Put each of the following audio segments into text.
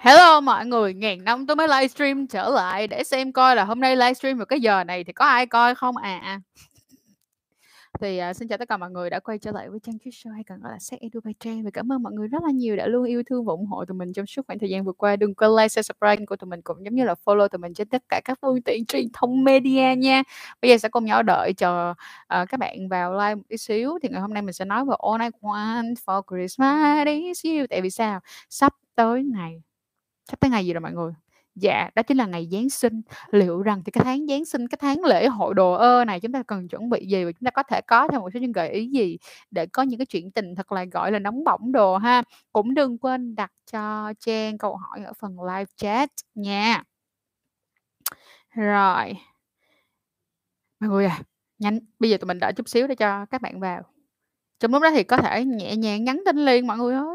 Hello mọi người, ngàn năm tôi mới livestream trở lại để xem coi là hôm nay livestream vào cái giờ này thì có ai coi không à. Thì xin chào tất cả mọi người đã quay trở lại với Trang Kids Show hay còn gọi là Sếp Edu by Trang. Và cảm ơn mọi người rất là nhiều đã luôn yêu thương và ủng hộ tụi mình trong suốt khoảng thời gian vừa qua. Đừng quên like, share, subscribe của tụi mình cũng giống như là follow tụi mình trên tất cả các phương tiện truyền thông media nha. Bây giờ sẽ cùng nhau đợi chờ các bạn vào live một tí xíu. Thì ngày hôm nay mình sẽ nói về All I Want for Christmas is You. Tại vì sao? Sắp tới ngày gì rồi mọi người? Dạ, đó chính là ngày Giáng sinh. Liệu rằng thì cái tháng Giáng sinh, cái tháng lễ hội đồ ơ này chúng ta cần chuẩn bị gì và chúng ta có thể có thêm một số những gợi ý gì để có những cái chuyện tình thật là gọi là nóng bỏng đồ ha. Cũng đừng quên đặt cho Trang câu hỏi ở phần live chat nha. Rồi. Mọi người à, nhanh. Bây giờ tụi mình đợi chút xíu để cho các bạn vào. Trong lúc đó thì có thể nhẹ nhàng nhắn tin liền mọi người ơi.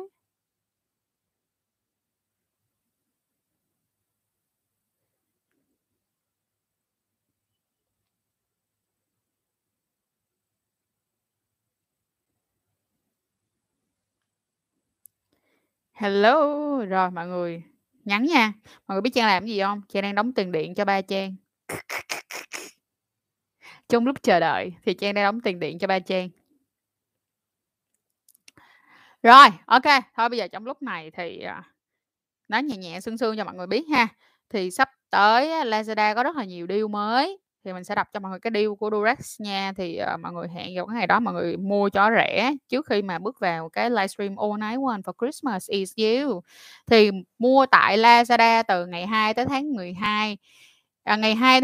Hello, rồi mọi người nhắn nha. Mọi người biết Trang làm gì không? Trang đang đóng tiền điện cho ba Trang. Trong lúc chờ đợi thì Trang đang đóng tiền điện cho ba Trang. Rồi, ok. Thôi bây giờ trong lúc này thì nói nhẹ nhẹ sương sương cho mọi người biết ha. Thì sắp tới Lazada có rất là nhiều deal mới. Thì mình sẽ đọc cho mọi người cái deal của Durex nha. Thì mọi người hẹn vào cái ngày đó mọi người mua cho rẻ trước khi mà bước vào cái livestream All Night One for Christmas is You. Thì mua tại Lazada từ ngày 2 tới tháng 12. Ngày 2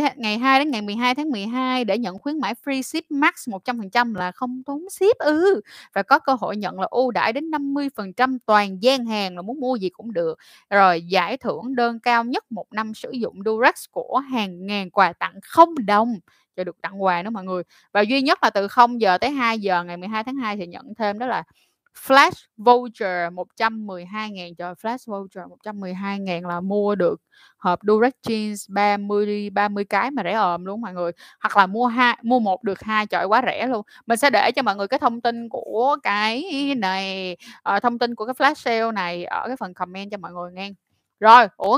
đến ngày 12 tháng 12 để nhận khuyến mãi free ship max 100% là không tốn ship và có cơ hội nhận là ưu đãi đến 50% toàn gian hàng, là muốn mua gì cũng được. Rồi giải thưởng đơn cao nhất 1 năm sử dụng Durex của hàng ngàn quà tặng không đồng. Cho được tặng quà nữa mọi người. Và duy nhất là từ 0 giờ tới 2 giờ ngày 12 tháng 2 thì nhận thêm đó là Flash Voucher 112.000. Trời, Flash Voucher 112.000 là mua được hộp Durex Jeans 30 cái mà rẻ ồm luôn mọi người. Hoặc là mua 1 được 2, trời quá rẻ luôn. Mình sẽ để cho mọi người cái thông tin của cái này, thông tin của cái Flash Sale này ở cái phần comment cho mọi người nghe. Rồi, Ủa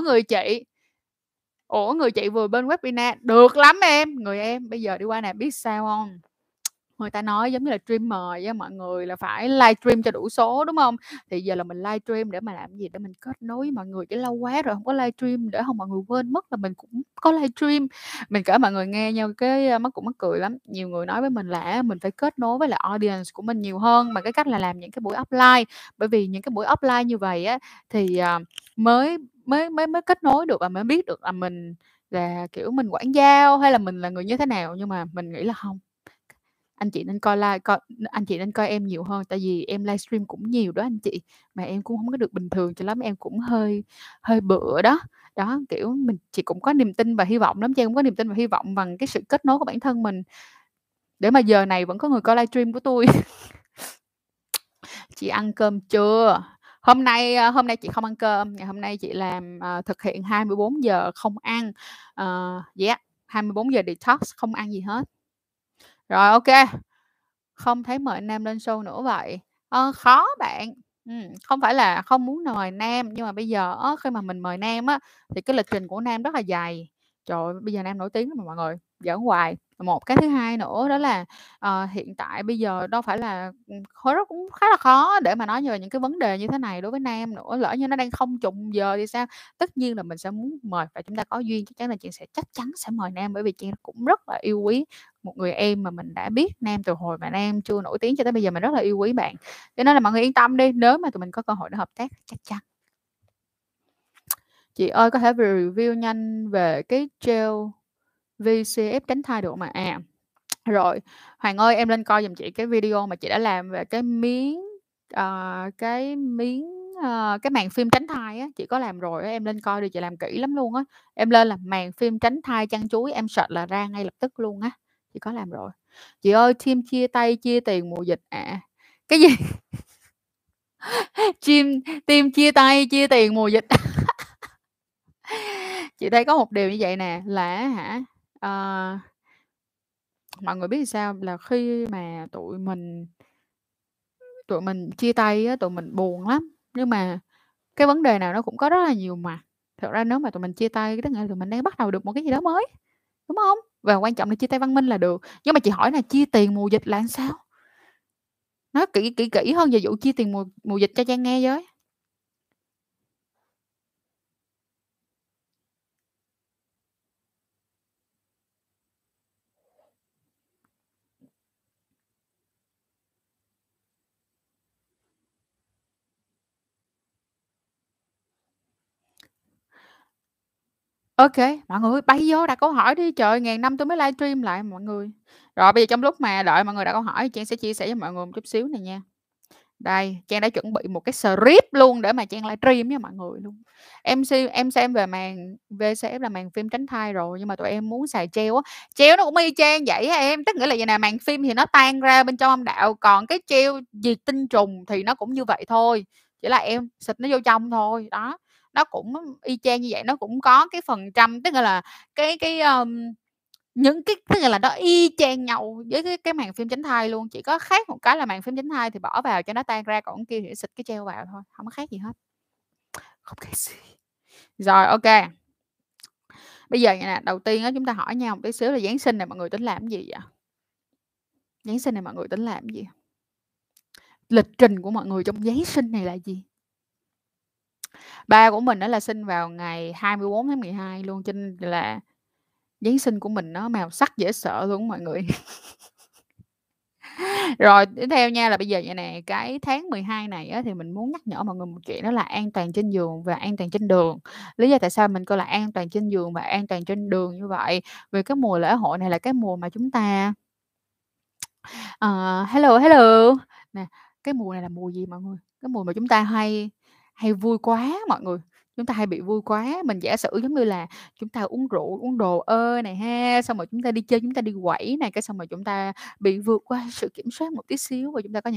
người chị vừa bên webinar. Được lắm em, người em bây giờ đi qua nè, biết sao không? Người ta nói giống như là streamer với mọi người là phải livestream cho đủ số đúng không? Thì giờ là mình livestream để mà làm gì? Để mình kết nối với mọi người, chứ lâu quá rồi không có livestream để không mọi người quên mất là mình cũng có livestream. Mình kể mọi người nghe nhau cái mắc cũng mắc cười lắm. Nhiều người nói với mình là mình phải kết nối với lại audience của mình nhiều hơn bằng cái cách là làm những cái buổi offline. Bởi vì những cái buổi offline như vậy á thì mới kết nối được và mới biết được là mình là kiểu mình quảng giao hay là mình là người như thế nào. Nhưng mà mình nghĩ là không. Anh chị nên coi live, anh chị nên coi em nhiều hơn. Tại vì em livestream cũng nhiều đó anh chị. Mà em cũng không có được bình thường cho lắm. Em cũng hơi bựa đó. Đó kiểu mình chị cũng có niềm tin và hy vọng lắm. Chị cũng có niềm tin và hy vọng bằng cái sự kết nối của bản thân mình. Để mà giờ này vẫn có người coi livestream của tôi. Chị ăn cơm chưa? Hôm nay chị không ăn cơm. Ngày hôm nay chị làm thực hiện 24 giờ không ăn. 24 giờ detox không ăn gì hết. Rồi ok. Không thấy mời Nam lên show nữa vậy. Khó bạn. Không phải là không muốn mời Nam, nhưng mà bây giờ khi mà mình mời Nam á thì cái lịch trình của Nam rất là dài. Trời ơi, bây giờ Nam nổi tiếng lắm mà mọi người. Giỡn hoài. Một cái thứ hai nữa đó là hiện tại bây giờ đâu phải là cũng khá là khó để mà nói về những cái vấn đề như thế này đối với Nam nữa. Lỡ như nó đang không trùng giờ thì sao? Tất nhiên là mình sẽ muốn mời và chúng ta có duyên, chắc chắn sẽ mời Nam, bởi vì chị cũng rất là yêu quý một người em mà mình đã biết Nam từ hồi mà Nam chưa nổi tiếng cho tới bây giờ. Mình rất là yêu quý bạn, cho nên là mọi người yên tâm đi, nếu mà tụi mình có cơ hội để hợp tác chắc chắn. Chị ơi có thể review nhanh về cái gel VCF tránh thai được mà à. Rồi Hoàng ơi, em lên coi dùm chị cái video mà chị đã làm về cái màn phim tránh thai á. Chị có làm rồi á, em lên coi đi, chị làm kỹ lắm luôn á. Em lên làm màn phim tránh thai chăn chuối, em search là ra ngay lập tức luôn á. Chị có làm rồi. Chị ơi team chia tay chia tiền mùa dịch à. Cái gì? Team chia tay chia tiền mùa dịch. Chị thấy có một điều như vậy nè là mọi người biết sao là khi mà tụi mình chia tay á, tụi mình buồn lắm, nhưng mà cái vấn đề nào nó cũng có rất là nhiều mà. Thật ra nếu mà tụi mình chia tay, tức là tụi mình đang bắt đầu được một cái gì đó mới, đúng không? Và quan trọng là chia tay văn minh là được. Nhưng mà chị hỏi là chia tiền mùa dịch là sao? Nói kỹ hơn về vụ chia tiền mùa dịch cho Trang nghe với. Ok, mọi người bay vô đặt câu hỏi đi. Trời, ngàn năm tôi mới livestream lại mọi người. Rồi, bây giờ trong lúc mà đợi mọi người đặt câu hỏi, Trang sẽ chia sẻ với mọi người một chút xíu này nha. Đây, Trang đã chuẩn bị một cái script luôn để mà Trang livestream với mọi người luôn. Em xem về màn VCF là màn phim tránh thai rồi, nhưng mà tụi em muốn xài treo á. Treo nó cũng y chang vậy á em. Tức nghĩa là vậy nè, màn phim thì nó tan ra bên trong âm đạo, còn cái treo diệt tinh trùng thì nó cũng như vậy thôi. Chỉ là em xịt nó vô trong thôi, đó. Nó cũng y chang như vậy, nó cũng có cái phần trăm, tức là những cái, tức là nó y chang nhau với cái màn phim tránh thai luôn, chỉ có khác một cái là màn phim tránh thai thì bỏ vào cho nó tan ra, còn kia thì xịt cái treo vào thôi, không có khác gì hết, không khác gì. Rồi, ok, bây giờ nè, đầu tiên đó, chúng ta hỏi nhau một tí xíu là Giáng sinh này mọi người tính làm gì vậy? Giáng sinh này mọi người tính làm gì? Lịch trình của mọi người trong Giáng sinh này là gì? Ba của mình đó là sinh vào ngày 24 tháng 12 luôn, cho nên là Giáng sinh của mình nó màu sắc dễ sợ luôn mọi người. Rồi tiếp theo nha, là bây giờ vậy nè, cái tháng 12 này á, thì mình muốn nhắc nhở mọi người một chuyện, đó là an toàn trên giường và an toàn trên đường. Lý do tại sao mình coi là an toàn trên giường và an toàn trên đường như vậy, vì cái mùa lễ hội này là cái mùa mà chúng ta hello nè, cái mùa này là mùa gì mọi người? Cái mùa mà chúng ta hay vui quá mọi người, chúng ta hay bị vui quá. Mình giả sử giống như là chúng ta uống rượu uống đồ ơi này ha, xong rồi chúng ta đi chơi, chúng ta đi quẩy này, cái xong rồi chúng ta bị vượt qua sự kiểm soát một tí xíu, và chúng ta có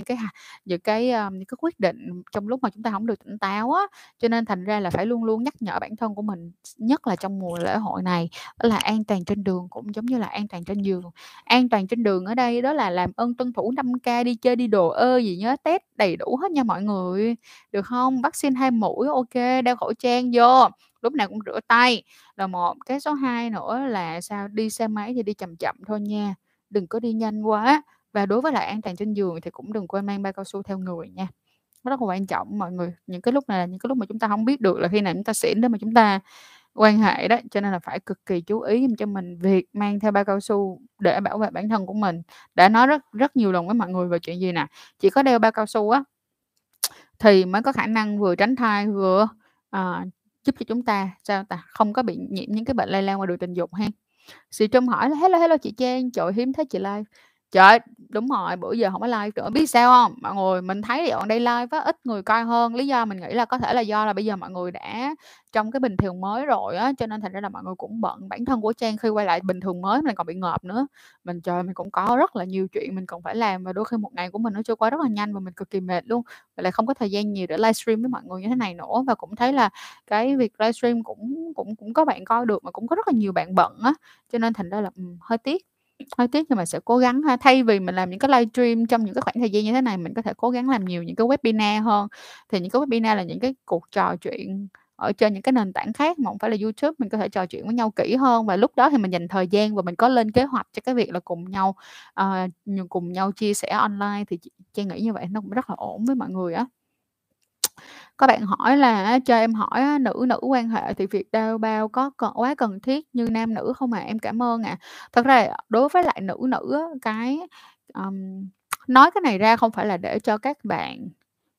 những cái quyết định trong lúc mà chúng ta không được tỉnh táo á, cho nên thành ra là phải luôn luôn nhắc nhở bản thân của mình, nhất là trong mùa lễ hội này, đó là an toàn trên đường cũng giống như là an toàn trên giường. An toàn trên đường ở đây đó là làm ơn tuân thủ 5K, đi chơi đi đồ ơi gì nhớ test đầy đủ hết nha mọi người, được không? Vaccine 2 mũi, ok, đeo khẩu trang vô, lúc nào cũng rửa tay là một. Cái số 2 nữa là sao? Đi xe máy thì đi chậm chậm thôi nha, đừng có đi nhanh quá. Và đối với lại an toàn trên giường thì cũng đừng quên mang bao cao su theo người nha, rất là quan trọng mọi người. Những cái lúc này là những cái lúc mà chúng ta không biết được là khi nào chúng ta xỉn đó mà chúng ta quan hệ đó, cho nên là phải cực kỳ chú ý cho mình việc mang theo bao cao su để bảo vệ bản thân của mình. Đã nói rất nhiều lần với mọi người về chuyện gì nè, chỉ có đeo bao cao su á thì mới có khả năng vừa tránh thai vừa giúp cho chúng ta sao ta không có bị nhiễm những cái bệnh lây lan qua đường tình dục ha. Chị Trâm hỏi là hello chị Trang, trời hiếm thấy chị live. Trời, đúng rồi, bữa giờ không có live nữa, biết sao không mọi người? Mình thấy dọn đây live á, ít người coi hơn. Lý do mình nghĩ là có thể là do là bây giờ mọi người đã trong cái bình thường mới rồi á, cho nên thành ra là mọi người cũng bận. Bản thân của Trang khi quay lại bình thường mới mình còn bị ngợp nữa, mình cũng có rất là nhiều chuyện mình còn phải làm, và đôi khi một ngày của mình nó trôi qua rất là nhanh và mình cực kỳ mệt luôn, và lại không có thời gian nhiều để livestream với mọi người như thế này nữa. Và cũng thấy là cái việc livestream cũng có bạn coi được, mà cũng có rất là nhiều bạn bận á, cho nên thành ra là hơi tiếc, nhưng mà sẽ cố gắng ha. Thay vì mình làm những cái livestream trong những cái khoảng thời gian như thế này, mình có thể cố gắng làm nhiều những cái webinar hơn. Thì những cái webinar là những cái cuộc trò chuyện ở trên những cái nền tảng khác mà không phải là YouTube, mình có thể trò chuyện với nhau kỹ hơn, và lúc đó thì mình dành thời gian và mình có lên kế hoạch cho cái việc là cùng nhau chia sẻ online. Thì Trang nghĩ như vậy nó cũng rất là ổn với mọi người á. Có bạn hỏi là cho em hỏi nữ quan hệ thì việc đeo bao có quá cần thiết như nam nữ không ạ? Em cảm ơn ạ. Thật ra đối với lại nữ cái nói cái này ra không phải là để cho các bạn,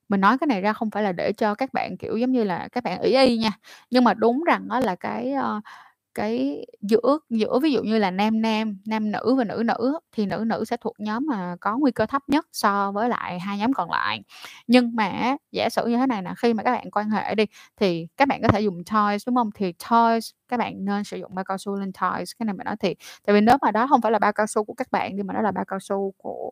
mình nói cái này ra không phải là để cho các bạn kiểu giống như là các bạn ỷ y nha, nhưng mà đúng rằng đó là cái giữa ví dụ như là nam nữ và nữ thì nữ sẽ thuộc nhóm mà có nguy cơ thấp nhất so với lại hai nhóm còn lại. Nhưng mà giả sử như thế này là khi mà các bạn quan hệ đi thì các bạn có thể dùng toys, đúng không? Thì toys các bạn nên sử dụng bao cao su lên toys, cái này mình nói thiệt, tại vì nếu mà đó không phải là bao cao su của các bạn nhưng mà nó là bao cao su của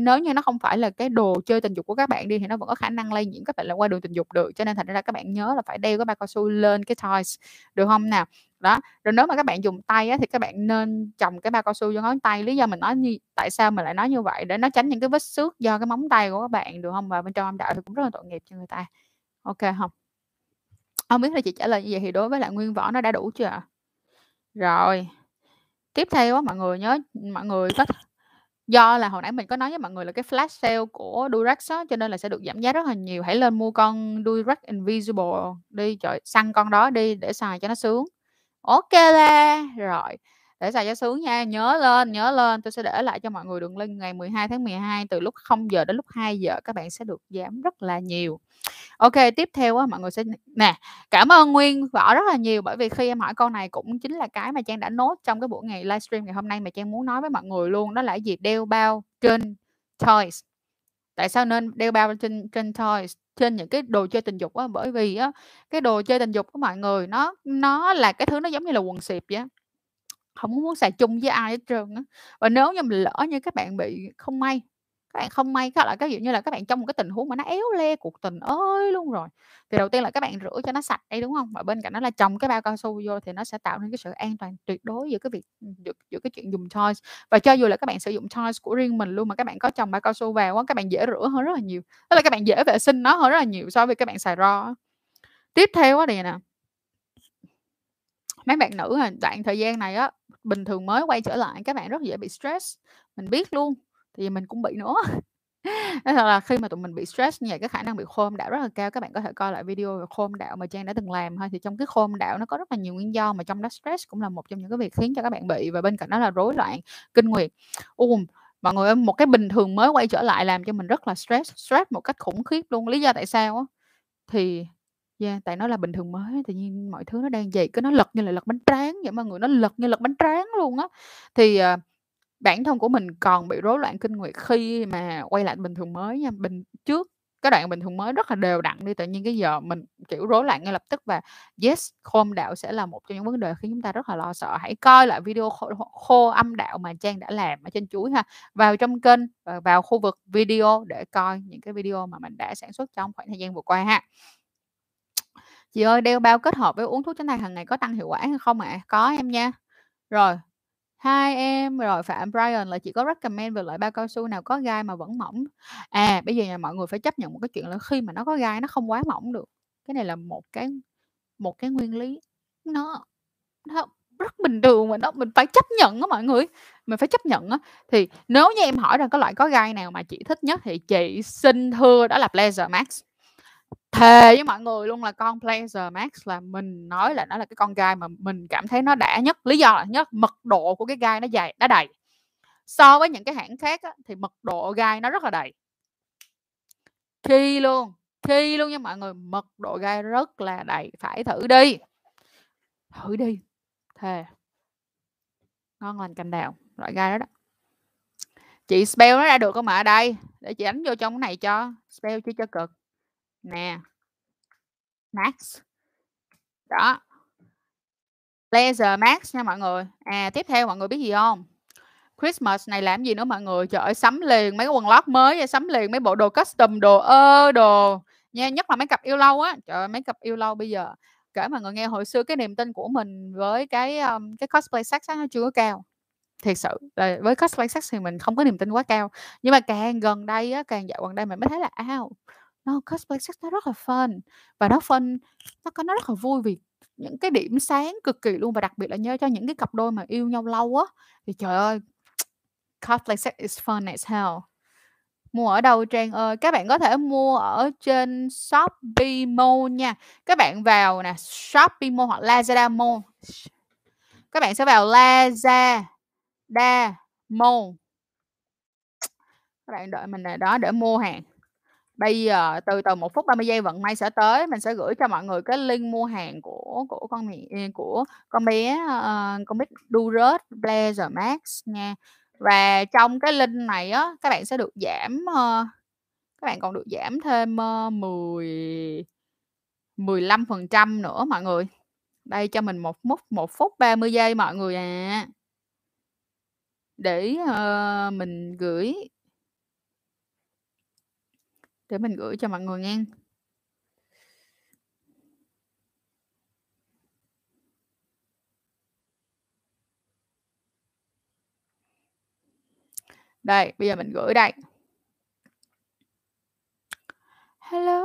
nếu như nó không phải là cái đồ chơi tình dục của các bạn đi thì nó vẫn có khả năng lây nhiễm các bạn là qua đường tình dục được, cho nên thành ra các bạn nhớ là phải đeo cái bao cao su lên cái toys, được không nào? Đó, rồi nếu mà các bạn dùng tay á, thì các bạn nên chồng cái bao cao su vô ngón tay. Lý do mình nói như tại sao mình lại nói như vậy để nó tránh những cái vết xước do cái móng tay của các bạn, được không? Và bên trong âm đạo thì cũng rất là tội nghiệp cho người ta, Ok không? Không biết là chị trả lời như vậy thì đối với lại nguyên vỏ nó đã đủ chưa ạ? Rồi. Tiếp theo á, mọi người nhớ, mọi người có, do là hồi nãy mình có nói với mọi người là cái flash sale của Durex á, cho nên là sẽ được giảm giá rất là nhiều. Hãy lên mua con Durex Invisible đi, trời, săn con đó đi để xài cho nó sướng. Ok là, rồi. Để xài cho sướng nha, nhớ lên. Tôi sẽ để lại cho mọi người đường link ngày 12 tháng 12 từ lúc 0 giờ đến lúc 2 giờ các bạn sẽ được giảm rất là nhiều. Ok, tiếp theo á, mọi người sẽ... Nè, cảm ơn Nguyên Võ rất là nhiều bởi vì khi em hỏi câu này cũng chính là cái mà Trang đã nốt trong cái buổi ngày livestream ngày hôm nay mà Trang muốn nói với mọi người luôn. Đó là gì? Đeo bao trên toys. Tại sao nên đeo bao trên toys? Trên những cái đồ chơi tình dục á, bởi vì á, cái đồ chơi tình dục của mọi người nó là cái thứ nó giống như là quần xịp vậy á. Không muốn xài chung với ai hết trơn á. Và nếu như mình lỡ như các bạn bị không may, các bạn không may các loại, ví dụ như là các bạn trong một cái tình huống mà nó éo le cuộc tình ơi luôn rồi, thì đầu tiên là các bạn rửa cho nó sạch đây đúng không, và bên cạnh đó là trồng cái bao cao su vô thì nó sẽ tạo nên cái sự an toàn tuyệt đối giữa cái việc giữa cái chuyện dùng toys. Và cho dù là các bạn sử dụng toys của riêng mình luôn mà các bạn có trồng bao cao su vào á, các bạn dễ rửa hơn rất là nhiều, tức là các bạn dễ vệ sinh nó hơn rất là nhiều so với các bạn xài raw. Tiếp theo á thì nè, mấy bạn nữ đoạn thời gian này á, bình thường mới quay trở lại các bạn rất dễ bị stress, mình biết luôn, thì mình cũng bị nữa. Nên là khi mà tụi mình bị stress như vậy, cái khả năng bị khôn đạo rất là cao. Các bạn có thể coi lại video về khôn đạo mà Trang đã từng làm thôi. Thì trong cái khôn đạo nó có rất là nhiều nguyên do, mà trong đó stress cũng là một trong những cái việc khiến cho các bạn bị. Và bên cạnh đó là rối loạn kinh nguyệt. Mọi người, một cái bình thường mới quay trở lại làm cho mình rất là stress một cách khủng khiếp luôn. Lý do tại sao á thì tại nó là bình thường mới, tự nhiên mọi thứ nó đang vậy, cái nó lật như là lật bánh tráng vậy, mọi người, nó lật như lật bánh tráng luôn á. Thì bản thân của mình còn bị rối loạn kinh nguyệt khi mà quay lại bình thường mới nha. Trước cái đoạn bình thường mới rất là đều đặn đi, tự nhiên cái giờ mình kiểu rối loạn ngay lập tức. Và khôn đạo sẽ là một trong những vấn đề khiến chúng ta rất là lo sợ. Hãy coi lại video khô âm đạo mà Trang đã làm ở trên chuỗi ha, vào trong kênh và vào khu vực video để coi những cái video mà mình đã sản xuất trong khoảng thời gian vừa qua ha. Chị ơi, đeo bao kết hợp với uống thuốc tránh thai hàng ngày có tăng hiệu quả hay không ạ? Có em nha. Rồi, hai em rồi. Phạm Brian là chị có recommend về loại bao cao su nào có gai mà vẫn mỏng? À, bây giờ nhà mọi người phải chấp nhận một cái chuyện là khi mà nó có gai nó không quá mỏng được. Cái này là một cái nguyên lý nó rất bình thường mà mình phải chấp nhận đó mọi người. Mình phải chấp nhận đó. Thì nếu như em hỏi rằng cái loại có gai nào mà chị thích nhất thì chị xin thưa đó là Pleasure Max. Thề với mọi người luôn là con Pleasure Max là mình nói là nó là cái con gai mà mình cảm thấy nó đã nhất. Lý do là nhất, mật độ của cái gai nó dày, nó đầy. So với những cái hãng khác á, thì mật độ gai nó rất là đầy. Khi luôn nha mọi người, mật độ gai rất là đầy. Phải thử đi. Thử đi. Thề. Ngon lành cành đào, loại gai đó đó. Chị spell nó ra được không ạ? Đây, để chị đánh vô trong cái này cho. Spell chứ cho cực. Nè, Max. Đó, Pleasure Max nha mọi người. À, tiếp theo mọi người biết gì không? Christmas này làm gì nữa mọi người? Trời ơi, sắm liền mấy cái quần lót mới, sắm liền mấy bộ đồ custom, đồ nha. Nhất là mấy cặp yêu lâu á. Trời ơi, mấy cặp yêu lâu bây giờ, kể mọi người nghe, hồi xưa cái niềm tin của mình với cái cosplay sex nó chưa có cao. Thiệt sự là với cosplay sex thì mình không có niềm tin quá cao. Nhưng mà càng gần đây á, càng dạo gần đây mình mới thấy là cosplay sex nó rất là fun. Và nó fun, nó rất là vui vì những cái điểm sáng cực kỳ luôn. Và đặc biệt là nhớ cho những cái cặp đôi mà yêu nhau lâu á, thì trời ơi, cosplay sex is fun as hell. Mua ở đâu Trang ơi? Các bạn có thể mua ở trên Shopee Mall nha. Các bạn vào nè, Shopee Mall hoặc Lazada Mall. Các bạn sẽ vào Lazada Mall. Các bạn đợi mình ở đó để mua hàng. Bây giờ từ từ 1 phút 30 giây vận may sẽ tới. Mình sẽ gửi cho mọi người cái link mua hàng của con bé Durex Pleasure Max nha. Và trong cái link này á, các bạn sẽ được giảm các bạn còn được giảm thêm 15% nữa mọi người. Đây, cho mình 1 phút 30 giây mọi người à. Để mình gửi cho mọi người nghe. Đây, bây giờ mình gửi đây. Hello.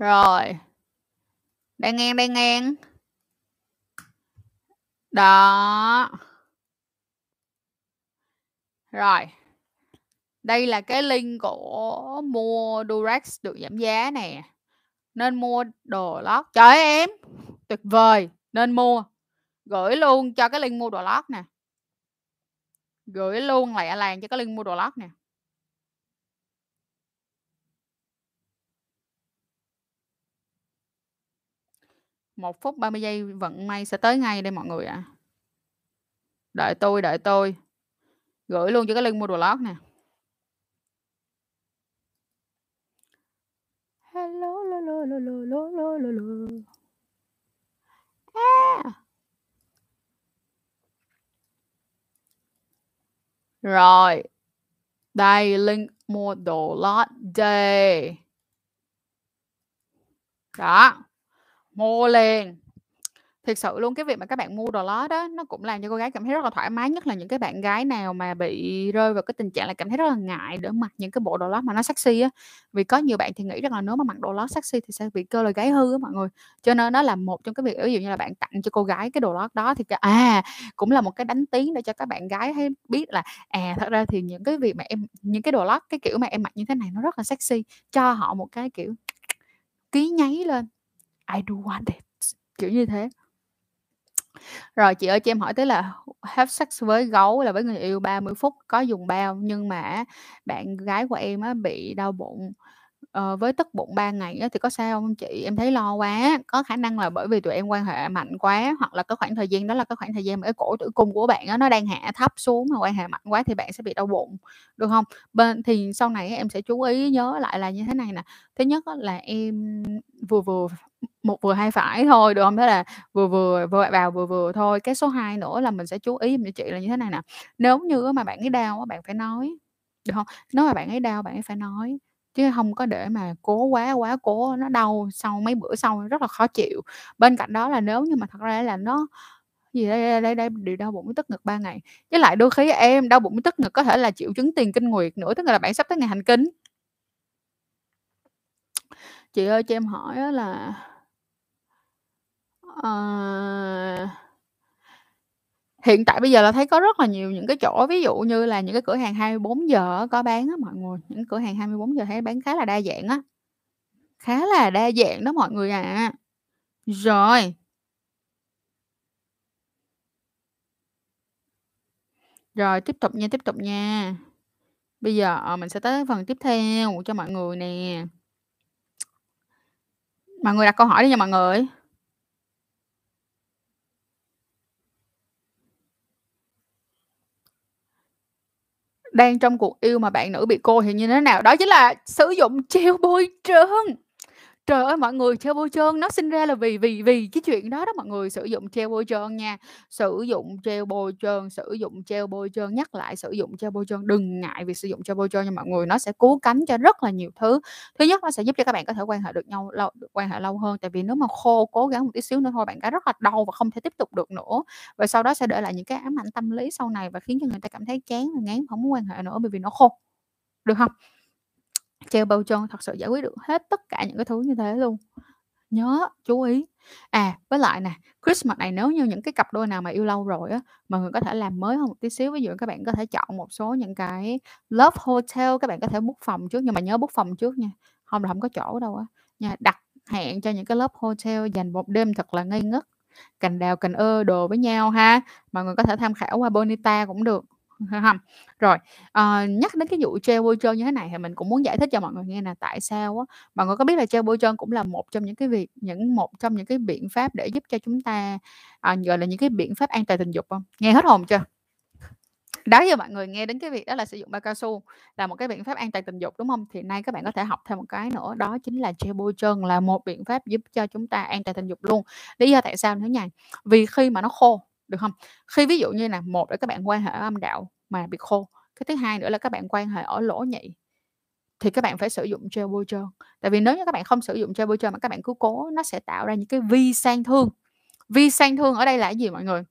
Rồi. Đang ngang. Đó. Rồi. Đây là cái link của mua Durex được giảm giá nè. Nên mua đồ lót. Trời ơi, em. Tuyệt vời. Nên mua. Gửi luôn cho cái link mua đồ lót nè. Gửi luôn lại làng cho cái link mua đồ lót nè. Một phút 30 giây vận may sẽ tới ngay đây mọi người ạ. À. Đợi tôi. Gửi luôn cho cái link mua đồ lót nè. Hello. À. Rồi. Đây link mua đồ lót đây. Đó. Mua liền. Thực sự luôn, cái việc mà các bạn mua đồ lót đó nó cũng làm cho cô gái cảm thấy rất là thoải mái, nhất là những cái bạn gái nào mà bị rơi vào cái tình trạng là cảm thấy rất là ngại để mặc những cái bộ đồ lót mà nó sexy á. Vì có nhiều bạn thì nghĩ rằng là nếu mà mặc đồ lót sexy thì sẽ bị kêu là gái hư á mọi người. Cho nên đó là một trong cái việc, ví dụ như là bạn tặng cho cô gái cái đồ lót đó thì cũng là một cái đánh tiếng để cho các bạn gái thấy biết là thật ra thì những cái việc mà em, những cái đồ lót cái kiểu mà em mặc như thế này nó rất là sexy, cho họ một cái kiểu ký nháy lên. I do want it. Kiểu như thế. Rồi chị ơi, cho em hỏi tới là have sex với gấu là với người yêu 30 phút có dùng bao, nhưng mà bạn gái của em á, bị đau bụng với tức bụng 3 ngày á, thì có sao không chị? Em thấy lo quá. Có khả năng là bởi vì tụi em quan hệ mạnh quá, hoặc là cái khoảng thời gian đó là cái khoảng thời gian mà cái cổ tử cung của bạn á, nó đang hạ thấp xuống, mà quan hệ mạnh quá thì bạn sẽ bị đau bụng, được không? Thì sau này em sẽ chú ý nhớ lại là như thế này nè. Thứ nhất là em vừa một vừa hai phải thôi, được không? Thế là vừa vào vừa thôi. Cái số 2 nữa là mình sẽ chú ý cho chị là như thế này nè. Nếu như mà bạn ấy đau bạn phải nói, được không? Nếu mà bạn ấy đau bạn ấy phải nói, chứ không có để mà cố quá cố, nó đau sau mấy bữa sau rất là khó chịu. Bên cạnh đó là nếu như mà thật ra là nó gì đây điều đau bụng tức ngực 3 ngày, với lại đôi khi em đau bụng tức ngực có thể là triệu chứng tiền kinh nguyệt nữa, tức là bạn sắp tới ngày hành kinh. Chị ơi cho em hỏi là hiện tại bây giờ là thấy có rất là nhiều những cái chỗ, ví dụ như là những cái cửa hàng 24 giờ có bán á mọi người. Những cửa hàng 24 giờ thấy bán khá là đa dạng á. Khá là đa dạng đó mọi người à. Rồi tiếp tục nha. Bây giờ mình sẽ tới phần tiếp theo cho mọi người nè. Mọi người đặt câu hỏi đi nha mọi người. Đang trong cuộc yêu mà bạn nữ bị cô thì như thế nào? Đó chính là sử dụng treo bôi trơn. Trời ơi mọi người, treo bôi trơn nó sinh ra là vì cái chuyện đó đó mọi người. Sử dụng treo bôi trơn nha. Sử dụng treo bôi trơn. Nhắc lại, sử dụng treo bôi trơn. Đừng ngại việc sử dụng treo bôi trơn nha mọi người. Nó sẽ cứu cánh cho rất là nhiều thứ. Thứ nhất, nó sẽ giúp cho các bạn có thể quan hệ được nhau lâu, hơn. Tại vì nếu mà cố gắng một tí xíu nữa thôi, bạn gái rất là đau và không thể tiếp tục được nữa. Và sau đó sẽ để lại những cái ám ảnh tâm lý sau này, và khiến cho người ta cảm thấy chán và ngán, không muốn quan hệ nữa, bởi vì nó khô. Được không? Treo bao chân thật sự giải quyết được hết tất cả những cái thứ như thế luôn. Nhớ, chú ý. Với lại nè, Christmas này nếu như những cái cặp đôi nào mà yêu lâu rồi á, mọi người có thể làm mới hơn một tí xíu. Ví dụ các bạn có thể chọn một số những cái love hotel, các bạn có thể book phòng trước. Nhưng mà nhớ book phòng trước nha, không là không có chỗ đâu á nha. Đặt hẹn cho những cái love hotel, dành một đêm thật là ngây ngất, cành đào cành ơ đồ với nhau ha. Mọi người có thể tham khảo qua Bonita cũng được. Rồi nhắc đến cái vụ treo bôi trơn như thế này thì mình cũng muốn giải thích cho mọi người nghe là tại sao á. Mọi người có biết là treo bôi trơn cũng là một trong những cái biện pháp để giúp cho chúng ta gọi là những cái biện pháp an toàn tình dục không? Nghe hết hồn chưa? Đó, giờ mọi người nghe đến cái việc đó là sử dụng bao cao su là một cái biện pháp an toàn tình dục, đúng không? Thì nay các bạn có thể học thêm một cái nữa, đó chính là treo bôi trơn là một biện pháp giúp cho chúng ta an toàn tình dục luôn. Lý do tại sao nữa nha? Vì khi mà nó khô, được không? Khi ví dụ như là một là các bạn quan hệ ở âm đạo mà bị khô, cái thứ hai nữa là các bạn quan hệ ở lỗ nhị, thì các bạn phải sử dụng gel bôi trơn. Tại vì nếu như các bạn không sử dụng gel bôi trơn mà các bạn cứ cố, nó sẽ tạo ra những cái vi sang thương. Vi sang thương ở đây là gì mọi người?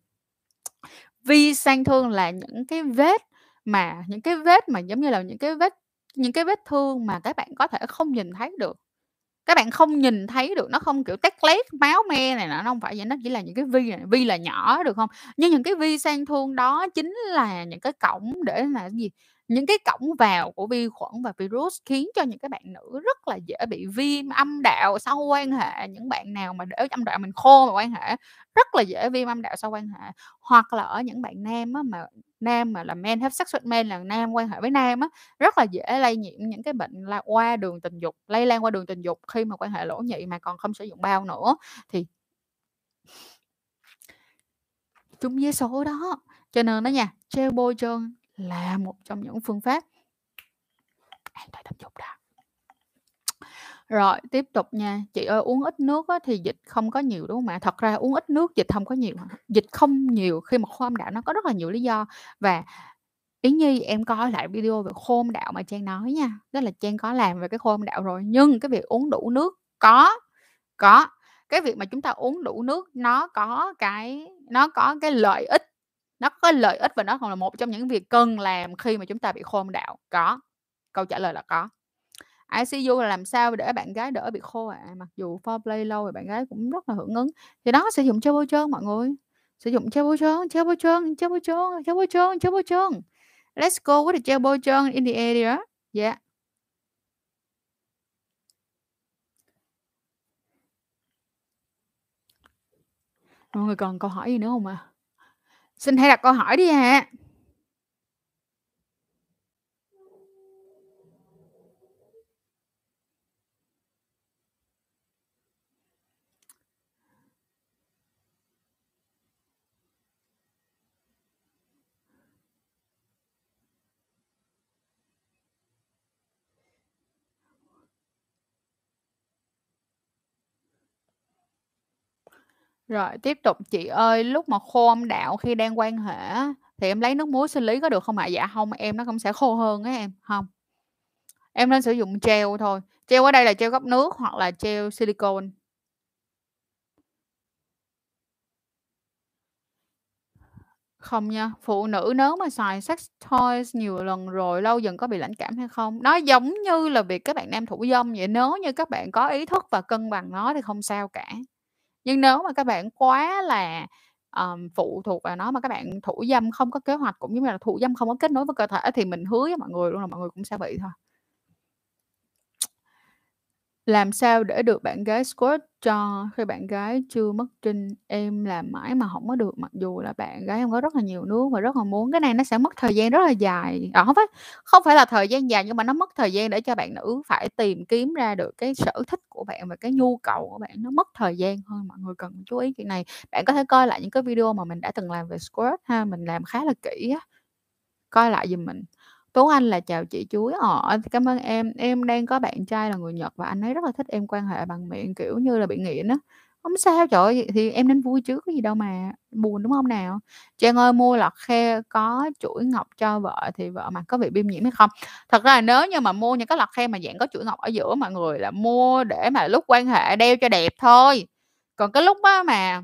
Vi sang thương là những cái vết thương mà các bạn có thể không nhìn thấy được. các bạn không nhìn thấy được, nó không kiểu tét lét máu me này nọ, nó không phải vậy, nó chỉ là những cái vi này, vi là nhỏ được không, nhưng những cái vi sang thương đó chính là những cái cổng để là gì, những cái cổng vào của vi khuẩn và virus, khiến cho những cái bạn nữ rất là dễ bị viêm âm đạo sau quan hệ. Những bạn nào mà để âm đạo mình khô mà quan hệ rất là dễ viêm âm đạo sau quan hệ. Hoặc là ở những bạn nam á, mà nam mà là men have sex with men, là nam quan hệ với nam á, rất là dễ lây nhiễm những cái bệnh là qua đường tình dục, lây lan qua đường tình dục khi mà quan hệ lỗ nhị mà còn không sử dụng bao nữa, thì chung với số đó. Cho nên đó nha, treo bôi trơn là một trong những phương pháp an toàn tình dục đó. Rồi tiếp tục nha. Chị ơi uống ít nước á, thì dịch không có nhiều đúng không ạ? Thật ra uống ít nước dịch không có nhiều. Dịch không nhiều khi mà khô âm đạo nó có rất là nhiều lý do. Và Yến Nhi em coi lại video về khô âm đạo mà Trang nói nha. Đó là Trang có làm về cái khô âm đạo rồi. Nhưng cái việc uống đủ nước có cái việc mà chúng ta uống đủ nước nó có cái lợi ích. Nó có lợi ích và nó còn là một trong những việc cần làm khi mà chúng ta bị khô âm đạo. Có. Câu trả lời là có. ICU là làm sao để bạn gái đỡ bị khô ạ? À? Mặc dù foreplay lâu rồi bạn gái cũng rất là hưởng ứng. Thì đó, sử dụng cheo trơn mọi người. Sử dụng cheo trơn. Let's go with the cheo trơn in the area. Yeah. Mọi người còn câu hỏi gì nữa không ạ? À? Xin hãy đặt câu hỏi đi ạ. À. Rồi tiếp tục. Chị ơi lúc mà khô âm đạo khi đang quan hệ thì em lấy nước muối sinh lý có được không ạ? Dạ không em, nó cũng sẽ khô hơn á em. Không, em nên sử dụng gel thôi. Gel ở đây là gel gốc nước hoặc là gel silicone. Không nha, phụ nữ nếu mà xài sex toys nhiều lần rồi lâu dần có bị lãnh cảm hay không? Nó giống như là việc các bạn nam thủ dâm vậy. Nếu như các bạn có ý thức và cân bằng nó thì không sao cả. Nhưng nếu mà các bạn quá là phụ thuộc vào nó, mà các bạn thủ dâm không có kế hoạch cũng như là thủ dâm không có kết nối với cơ thể, thì mình hứa với mọi người luôn là mọi người cũng sẽ bị thôi. Làm sao để được bạn gái squirt cho khi bạn gái chưa mất trinh? Em làm mãi mà không có được, mặc dù là bạn gái em có rất là nhiều nước và rất là muốn. Cái này nó sẽ mất thời gian rất là dài. Không phải là thời gian dài, nhưng mà nó mất thời gian để cho bạn nữ phải tìm kiếm ra được cái sở thích của bạn và cái nhu cầu của bạn. Nó mất thời gian hơn, mọi người cần chú ý chuyện này. Bạn có thể coi lại những cái video mà mình đã từng làm về squirt ha, mình làm khá là kỹ á. Coi lại giùm mình. Tố Anh là chào chị chuối. Cảm ơn em đang có bạn trai là người Nhật và anh ấy rất là thích em quan hệ bằng miệng, kiểu như là bị nghiện á. Không sao, trời ơi, thì em nên vui chứ, có gì đâu mà buồn đúng không nào. Trang ơi mua lọt khe có chuỗi ngọc cho vợ thì vợ mà có bị viêm nhiễm hay không? Thật ra là nếu như mà mua những cái lọt khe mà dạng có chuỗi ngọc ở giữa, mọi người là mua để mà lúc quan hệ đeo cho đẹp thôi. Còn cái lúc á mà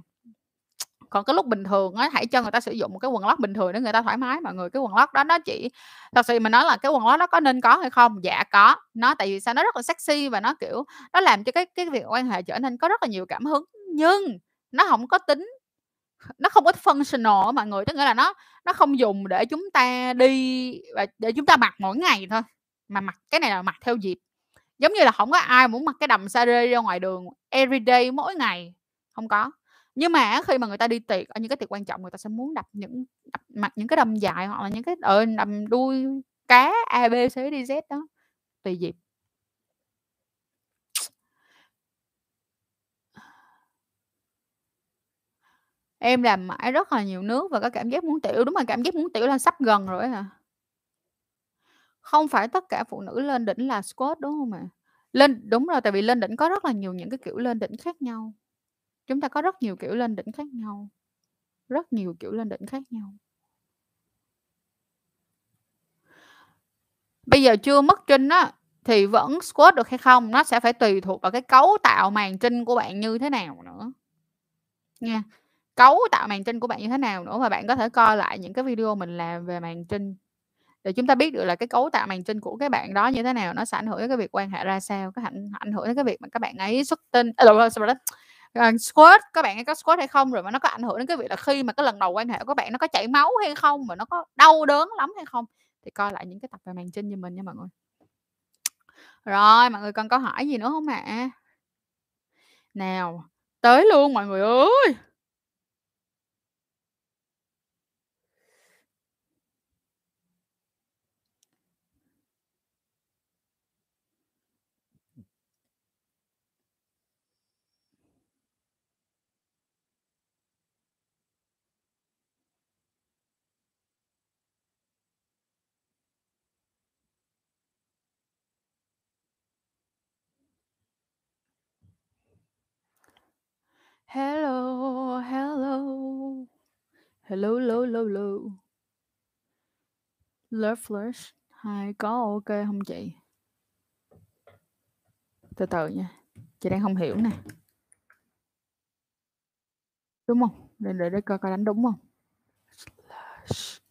còn cái lúc bình thường á, hãy cho người ta sử dụng một cái quần lót bình thường để người ta thoải mái mọi người. Cái quần lót đó nó chỉ, thật sự mà nói là cái quần lót đó có nên có hay không? Dạ có. Nó tại vì sao, nó rất là sexy và nó kiểu nó làm cho cái việc quan hệ trở nên có rất là nhiều cảm hứng, nhưng nó không có tính, nó không có functional mọi người, tức nghĩa là nó không dùng để chúng ta đi và để chúng ta mặc mỗi ngày thôi, mà mặc cái này là mặc theo dịp. Giống như là không có ai muốn mặc cái đầm sa rê ra ngoài đường everyday mỗi ngày, không có. Nhưng mà khi mà người ta đi tiệc, ở những cái tiệc quan trọng, người ta sẽ muốn mặc những cái đầm dài hoặc là những cái đầm đuôi cá A, B, C, D, Z đó. Tùy dịp. Em làm mãi rất là nhiều nước và có cảm giác muốn tiểu. Đúng rồi, cảm giác muốn tiểu là sắp gần rồi hả? Không phải tất cả phụ nữ lên đỉnh là squat đúng không ạ? Lên, đúng rồi, tại vì lên đỉnh có rất là nhiều những cái kiểu lên đỉnh khác nhau. Chúng ta có rất nhiều kiểu lên đỉnh khác nhau. Rất nhiều kiểu lên đỉnh khác nhau. Bây giờ chưa mất trinh á thì vẫn squat được hay không? Nó sẽ phải tùy thuộc vào cái cấu tạo màng trinh của bạn như thế nào nữa nha. Cấu tạo màng trinh của bạn như thế nào nữa. Và bạn có thể coi lại những cái video mình làm về màng trinh để chúng ta biết được là cái cấu tạo màng trinh của cái bạn đó như thế nào, nó sẽ ảnh hưởng đến cái việc quan hệ ra sao, cái ảnh hưởng đến cái việc mà các bạn ấy xuất tinh squirt, các bạn ấy có squirt hay không, rồi mà nó có ảnh hưởng đến cái việc là khi mà cái lần đầu quan hệ của các bạn nó có chảy máu hay không, mà nó có đau đớn lắm hay không. Thì coi lại những cái tập về màng trinh như mình nha mọi người. Rồi mọi người còn có hỏi gì nữa không ạ? Nào, tới luôn mọi người ơi. Hello, hello, hello, hello, hello, hello. Love Flash, hai có ok không chị? Từ từ nha, chị đang không hiểu nè. Đúng không? Để coi coi đánh đúng không? Slash.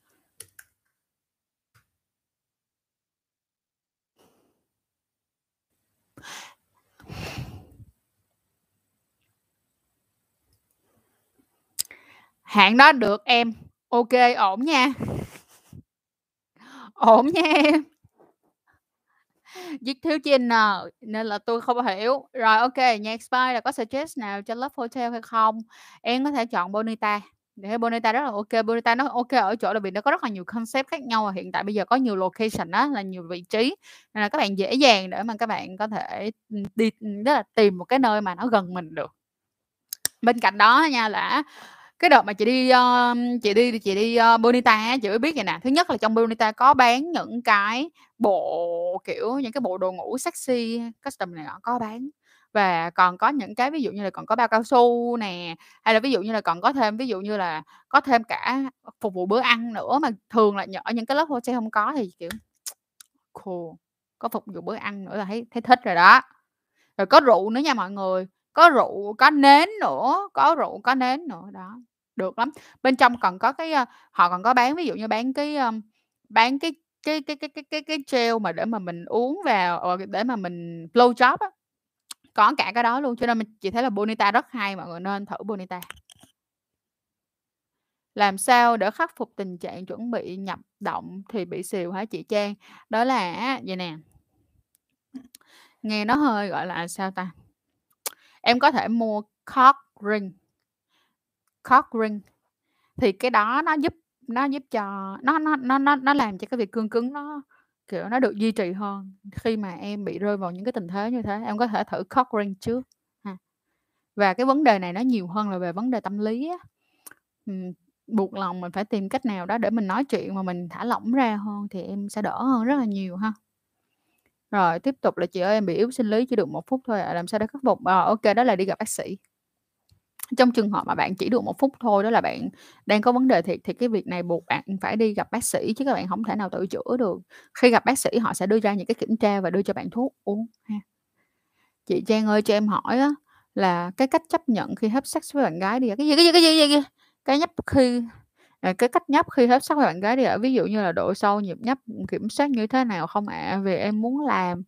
Hạn đó được em. Ok, ổn nha. Ổn nha em. Viết thiếu chữ N nên là tôi không hiểu. Rồi ok, nhạc Spy là có suggest nào cho Love Hotel hay không? Em có thể chọn Bonita. Để Bonita rất là ok. Bonita nó ok ở chỗ là vì nó có rất là nhiều concept khác nhau. Hiện tại bây giờ có nhiều location đó, là nhiều vị trí, nên là các bạn dễ dàng để mà các bạn có thể đi, tức là tìm một cái nơi mà nó gần mình được. Bên cạnh đó nha là cái đợt mà chị đi Bonita, chị mới biết vậy nè. Thứ nhất là trong Bonita có bán những cái bộ kiểu những cái bộ đồ ngủ sexy custom này có bán, và còn có những cái ví dụ như là còn có bao cao su nè, hay là ví dụ như là còn có thêm ví dụ như là có thêm cả phục vụ bữa ăn nữa, mà thường là ở những cái lớp hotel không có, thì kiểu cool, có phục vụ bữa ăn nữa là thấy thích rồi đó. Rồi có rượu nữa nha mọi người, có rượu có nến nữa, có rượu có nến nữa đó, được lắm. Bên trong còn có cái họ còn có bán ví dụ như bán cái gel mà để mà mình uống vào để mà mình blow job á, có cả cái đó luôn. Cho nên mình chỉ thấy là Bonita rất hay, mọi người nên thử Bonita. Làm sao để khắc phục tình trạng chuẩn bị nhập động thì bị xìu hả chị Trang? Đó là vậy nè, nghe nó hơi gọi là sao ta, em có thể mua cork ring thì cái đó nó giúp cho nó làm cho cái việc cương cứng nó kiểu nó được duy trì hơn. Khi mà em bị rơi vào những cái tình thế như thế, em có thể thử cork ring trước ha. Và cái vấn đề này nó nhiều hơn là về vấn đề tâm lý á. Buộc lòng mình phải tìm cách nào đó để mình nói chuyện mà mình thả lỏng ra hơn thì em sẽ đỡ hơn rất là nhiều ha. Rồi tiếp tục là chị ơi em bị yếu sinh lý chỉ được 1 phút thôi à, làm sao để khắc phục? Ok, đó là đi gặp bác sĩ. Trong trường hợp mà bạn chỉ được 1 phút thôi, đó là bạn đang có vấn đề thiệt, thì cái việc này buộc bạn phải đi gặp bác sĩ chứ các bạn không thể nào tự chữa được. Khi gặp bác sĩ họ sẽ đưa ra những cái kiểm tra và đưa cho bạn thuốc uống ha. Chị Trang ơi cho em hỏi đó, là cái cách chấp nhận khi hấp sex với bạn gái đi cái cách nhấp khi hấp sex với bạn gái đi ạ, ví dụ như là độ sâu, nhịp nhấp, kiểm soát như thế nào không ạ? Vì em muốn làm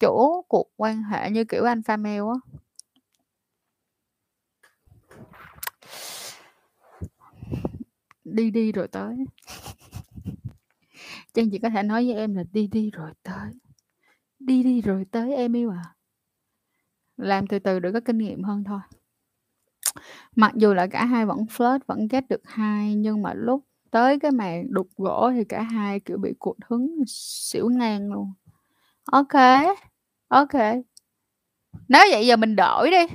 chủ cuộc quan hệ như kiểu alpha male á. Đi rồi tới. Trang chỉ có thể nói với em là đi rồi tới. Đi rồi tới em yêu ạ. Làm từ từ để có kinh nghiệm hơn thôi. Mặc dù là cả hai vẫn flirt, vẫn ghét được hai, nhưng mà lúc tới cái màn đục gỗ thì cả hai kiểu bị cụt hứng xỉu ngang luôn. Ok. Nếu vậy giờ mình đổi đi,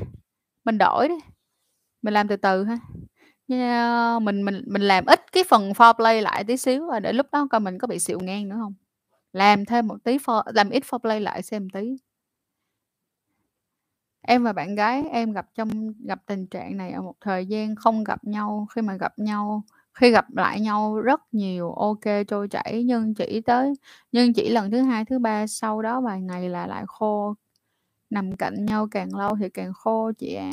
mình làm từ từ ha. Mình làm ít cái phần foreplay lại tí xíu, để lúc đó coi mình có bị xỉu ngang nữa không. Làm thêm một tí làm ít foreplay lại xem tí. Em và bạn gái em gặp tình trạng này ở một thời gian không gặp nhau, khi gặp lại nhau rất nhiều, ok trôi chảy, nhưng chỉ lần thứ 2, thứ 3 sau đó vài ngày là lại khô. nằm cạnh nhau càng lâu thì càng khô chị à.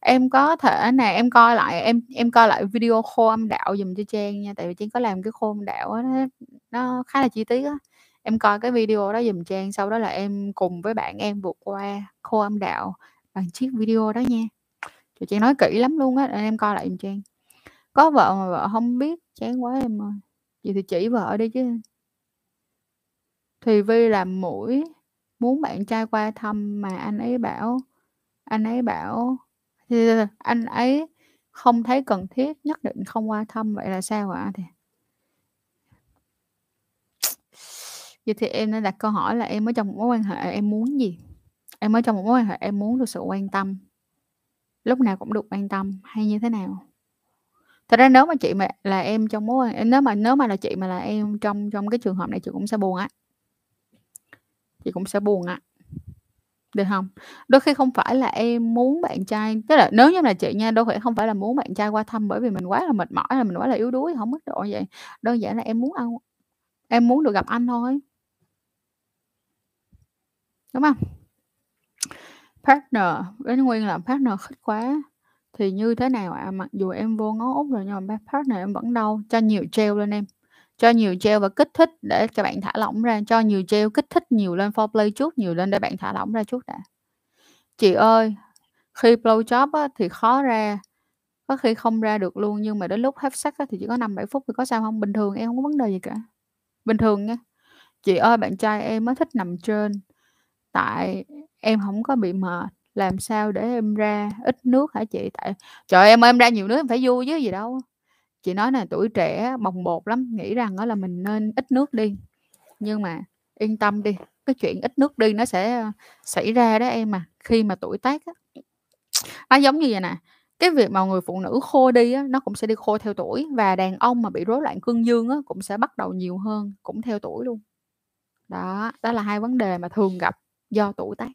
Em có thể nè, em coi lại em coi lại video khô âm đạo dùm cho Trang nha, tại vì Trang có làm cái khô âm đạo á, nó khá là chi tiết á. Em coi cái video đó dùm Trang, sau đó là em cùng với bạn em vượt qua khô âm đạo bằng chiếc video đó nha. Chị Trang nói kỹ lắm luôn á, em coi lại dùm Trang. Có vợ mà vợ không biết, chán quá em ơi. Vậy thì chỉ vợ đi chứ. Thì Vi làm mũi, muốn bạn trai qua thăm mà anh ấy bảo thì anh ấy không thấy cần thiết, nhất định không qua thăm, vậy là sao ạ? Thì vậy thì em đã đặt câu hỏi là em ở trong một mối quan hệ em muốn gì? Em ở trong một mối quan hệ em muốn được sự quan tâm, lúc nào cũng được quan tâm hay như thế nào? Thật ra nếu mà chị mà là em trong mối quan hệ, nếu mà là chị mà là em trong cái trường hợp này, chị cũng sẽ buồn á. Chị cũng sẽ buồn ạ. Được không? Đôi khi không phải là em muốn bạn trai, tức là nếu như là chị nha, đôi khi không phải là muốn bạn trai qua thăm bởi vì mình quá là mệt mỏi, là mình quá là yếu đuối, không mức độ vậy. Đơn giản là em muốn được gặp anh thôi. Đúng không? Partner, đến nguyên là partner khích quá thì như thế nào ạ? Mặc dù em vô ngón út rồi nhưng mà partner em vẫn đau. Cho nhiều treo lên em. Cho nhiều gel và kích thích để cho bạn thả lỏng ra. Cho nhiều gel kích thích nhiều lên, foreplay chút nhiều lên để bạn thả lỏng ra chút đã. Chị ơi, khi blowjob á, thì khó ra, có khi không ra được luôn. Nhưng mà đến lúc hấp sắc á, thì chỉ có 5-7 phút thì có sao không? Bình thường em không có vấn đề gì cả. Bình thường nha. Chị ơi, bạn trai em mới thích nằm trên. Tại em không có bị mệt. Làm sao để em ra ít nước hả chị? Tại trời em ơi, em ra nhiều nước em phải vui chứ gì đâu. Chị nói là tuổi trẻ bồng bột lắm, nghĩ rằng đó là mình nên ít nước đi. Nhưng mà yên tâm đi, cái chuyện ít nước đi nó sẽ xảy ra đó em à. Khi mà tuổi tác á, nó giống như vậy nè. Cái việc mà người phụ nữ khô đi á, nó cũng sẽ đi khô theo tuổi. Và đàn ông mà bị rối loạn cương dương á, cũng sẽ bắt đầu nhiều hơn, cũng theo tuổi luôn. Đó là hai vấn đề mà thường gặp do tuổi tác.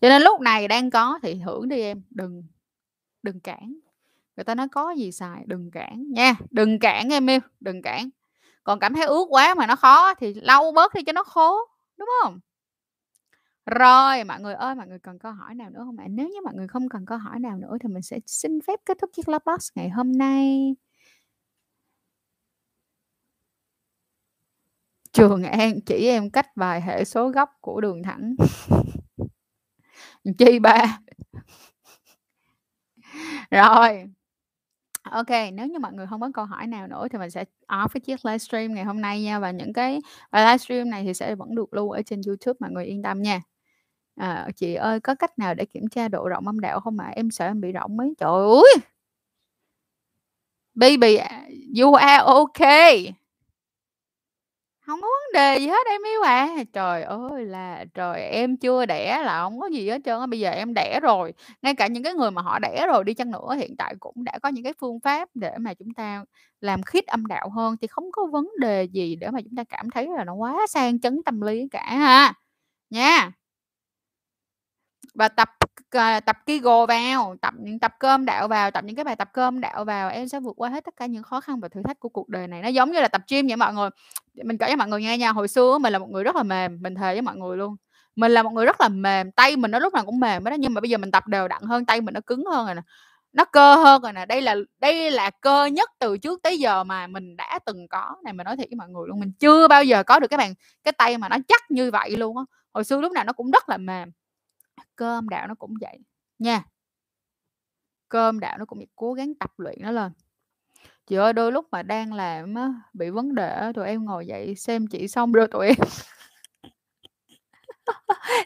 Cho nên lúc này đang có thì hưởng đi em, đừng cản. Người ta nói có gì xài, đừng cản nha. Đừng cản em yêu, đừng cản. Còn cảm thấy ướt quá mà nó khó thì lau bớt đi cho nó khô, đúng không? Rồi, mọi người ơi, mọi người cần câu hỏi nào nữa không ạ? Nếu như mọi người không cần câu hỏi nào nữa thì mình sẽ xin phép kết thúc chiếc live box ngày hôm nay. Trường An chỉ em cách vài hệ số góc của đường thẳng. Chi ba. Rồi. Ok, nếu như mọi người không có câu hỏi nào nữa thì mình sẽ off cái chiếc livestream ngày hôm nay nha. Và những cái livestream này thì sẽ vẫn được lưu ở trên YouTube, mọi người yên tâm nha. À, chị ơi, có cách nào để kiểm tra độ rộng âm đạo không ạ? À? Em sợ em bị rộng mấy. Trời ơi. Baby, you are okay. Không có vấn đề gì hết em yêu à. Trời ơi là trời, em chưa đẻ là không có gì hết trơn. Bây giờ em đẻ rồi. Ngay cả những cái người mà họ đẻ rồi đi chăng nữa, hiện tại cũng đã có những cái phương pháp để mà chúng ta làm khít âm đạo hơn, thì không có vấn đề gì để mà chúng ta cảm thấy là nó quá sang chấn tâm lý cả ha. Nha. Và tập Kegel vào, tập cơm đạo vào, tập những cái bài tập cơm đạo vào, em sẽ vượt qua hết tất cả những khó khăn và thử thách của cuộc đời này. Nó giống như là tập gym vậy mọi người. Mình kể cho mọi người nghe nha, hồi xưa mình là một người rất là mềm, mình thề với mọi người luôn. Mình là một người rất là mềm, tay mình nó lúc nào cũng mềm hết đó, nhưng mà bây giờ mình tập đều đặn hơn, tay mình nó cứng hơn rồi nè. Nó cơ hơn rồi nè, đây là cơ nhất từ trước tới giờ mà mình đã từng có. Này mình nói thiệt với mọi người luôn, mình chưa bao giờ có được cái tay mà nó chắc như vậy luôn á. Hồi xưa lúc nào nó cũng rất là mềm. Cơm đạo nó cũng vậy nha. Cơm đạo nó cũng vậy, cố gắng tập luyện nó lên. Chị ơi, đôi lúc mà đang làm bị vấn đề, tụi em ngồi dậy xem chị xong rồi tụi em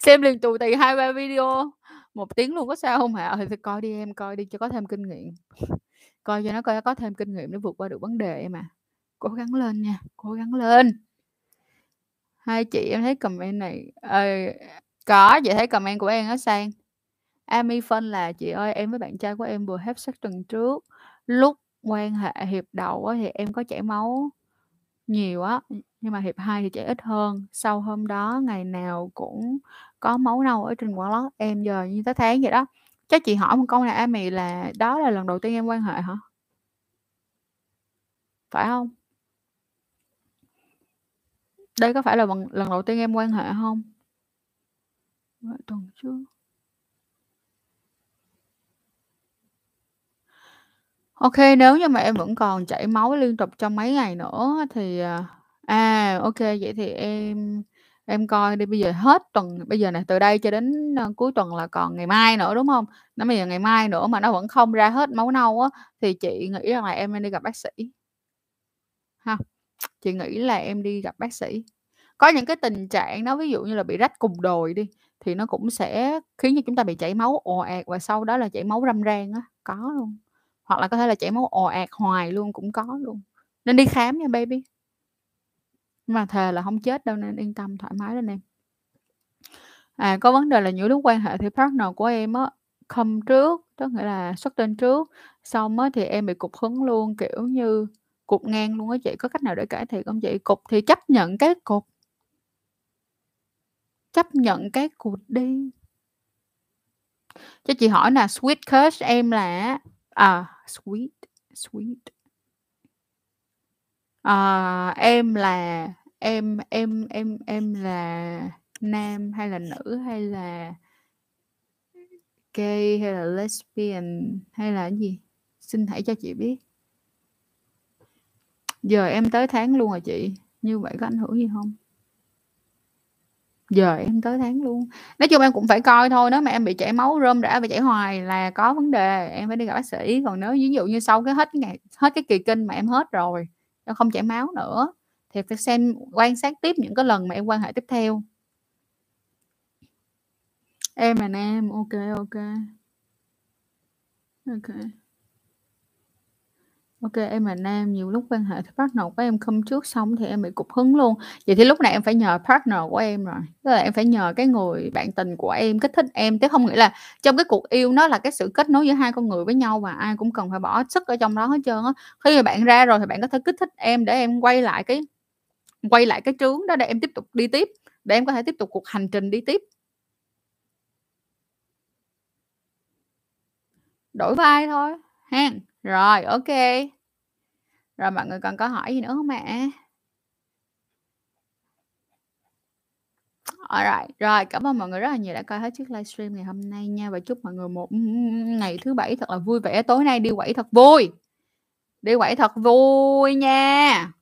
xem liền tù tì 2-3 video 1 tiếng luôn, có sao không hả? Thì coi đi em, coi đi cho có thêm kinh nghiệm, coi cho nó coi có thêm kinh nghiệm để vượt qua được vấn đề em à. Cố gắng lên nha, cố gắng lên. Hai chị em thấy comment này có, chị thấy comment của em nó sang. Ami Phân là chị ơi, em với bạn trai của em vừa hấp sắc tuần trước, lúc quan hệ hiệp đầu thì em có chảy máu nhiều á, nhưng mà hiệp 2 thì chảy ít hơn. Sau hôm đó ngày nào cũng có máu nâu ở trên quần lót em, giờ như tới tháng vậy đó. Chắc chị hỏi một câu này Ami, là đó là lần đầu tiên em quan hệ hả? Phải không? Đây có phải là lần đầu tiên em quan hệ không? Gọi tuần trước. Ok, nếu như mà em vẫn còn chảy máu liên tục trong mấy ngày nữa thì ok, vậy thì em coi đi, bây giờ hết tuần, bây giờ này từ đây cho đến cuối tuần là còn ngày mai nữa đúng không? Nó bây giờ ngày mai nữa mà nó vẫn không ra hết máu nâu á thì chị nghĩ rằng là em nên đi gặp bác sĩ. Ha. Chị nghĩ là em đi gặp bác sĩ. Có những cái tình trạng đó, ví dụ như là bị rách cùng đồi đi thì nó cũng sẽ khiến cho chúng ta bị chảy máu ồ ạt và sau đó là chảy máu râm ran á, có luôn. Hoặc là có thể là chảy máu ồ ạt hoài luôn cũng có luôn. Nên đi khám nha baby. Mà thề là không chết đâu nên yên tâm thoải mái lên em. À, có vấn đề là những lúc quan hệ thì partner của em á come trước, tức nghĩa là xuất tinh trước, xong á thì em bị cục hứng luôn, kiểu như cục ngang luôn á chị, có cách nào để cải thiện không chị? Cục thì chấp nhận cái cục. Chấp nhận cái cục đi. Cho chị hỏi là sweet crush em là em là nam hay là nữ hay là gay hay là lesbian hay là cái gì? Xin hãy cho chị biết. Giờ em tới tháng luôn rồi chị, như vậy có ảnh hưởng gì không? Giờ em tới tháng luôn. Nói chung em cũng phải coi thôi. Nếu mà em bị chảy máu rơm rã và chảy hoài là có vấn đề, em phải đi gặp bác sĩ. Còn nếu ví dụ như sau cái hết cái kỳ kinh mà em hết rồi, em không chảy máu nữa thì phải xem quan sát tiếp những cái lần mà em quan hệ tiếp theo. Em là nam, ok, em là nam, nhiều lúc quan hệ thì partner của em không trước xong thì em bị cục hứng luôn. Vậy thì lúc này em phải nhờ partner của em rồi. Tức là em phải nhờ cái người bạn tình của em kích thích em. Chứ không nghĩ là trong cái cuộc yêu nó là cái sự kết nối giữa hai con người với nhau và ai cũng cần phải bỏ sức ở trong đó hết trơn á. Khi mà bạn ra rồi thì bạn có thể kích thích em để em quay lại cái trướng đó để em tiếp tục đi tiếp. Để em có thể tiếp tục cuộc hành trình đi tiếp. Đổi vai thôi. Ha. Rồi, ok. Rồi mọi người còn có hỏi gì nữa không ạ? Alright, rồi cảm ơn mọi người rất là nhiều đã coi hết chiếc livestream ngày hôm nay nha. Và chúc mọi người một ngày thứ bảy thật là vui vẻ. Tối nay đi quẩy thật vui. Đi quẩy thật vui nha.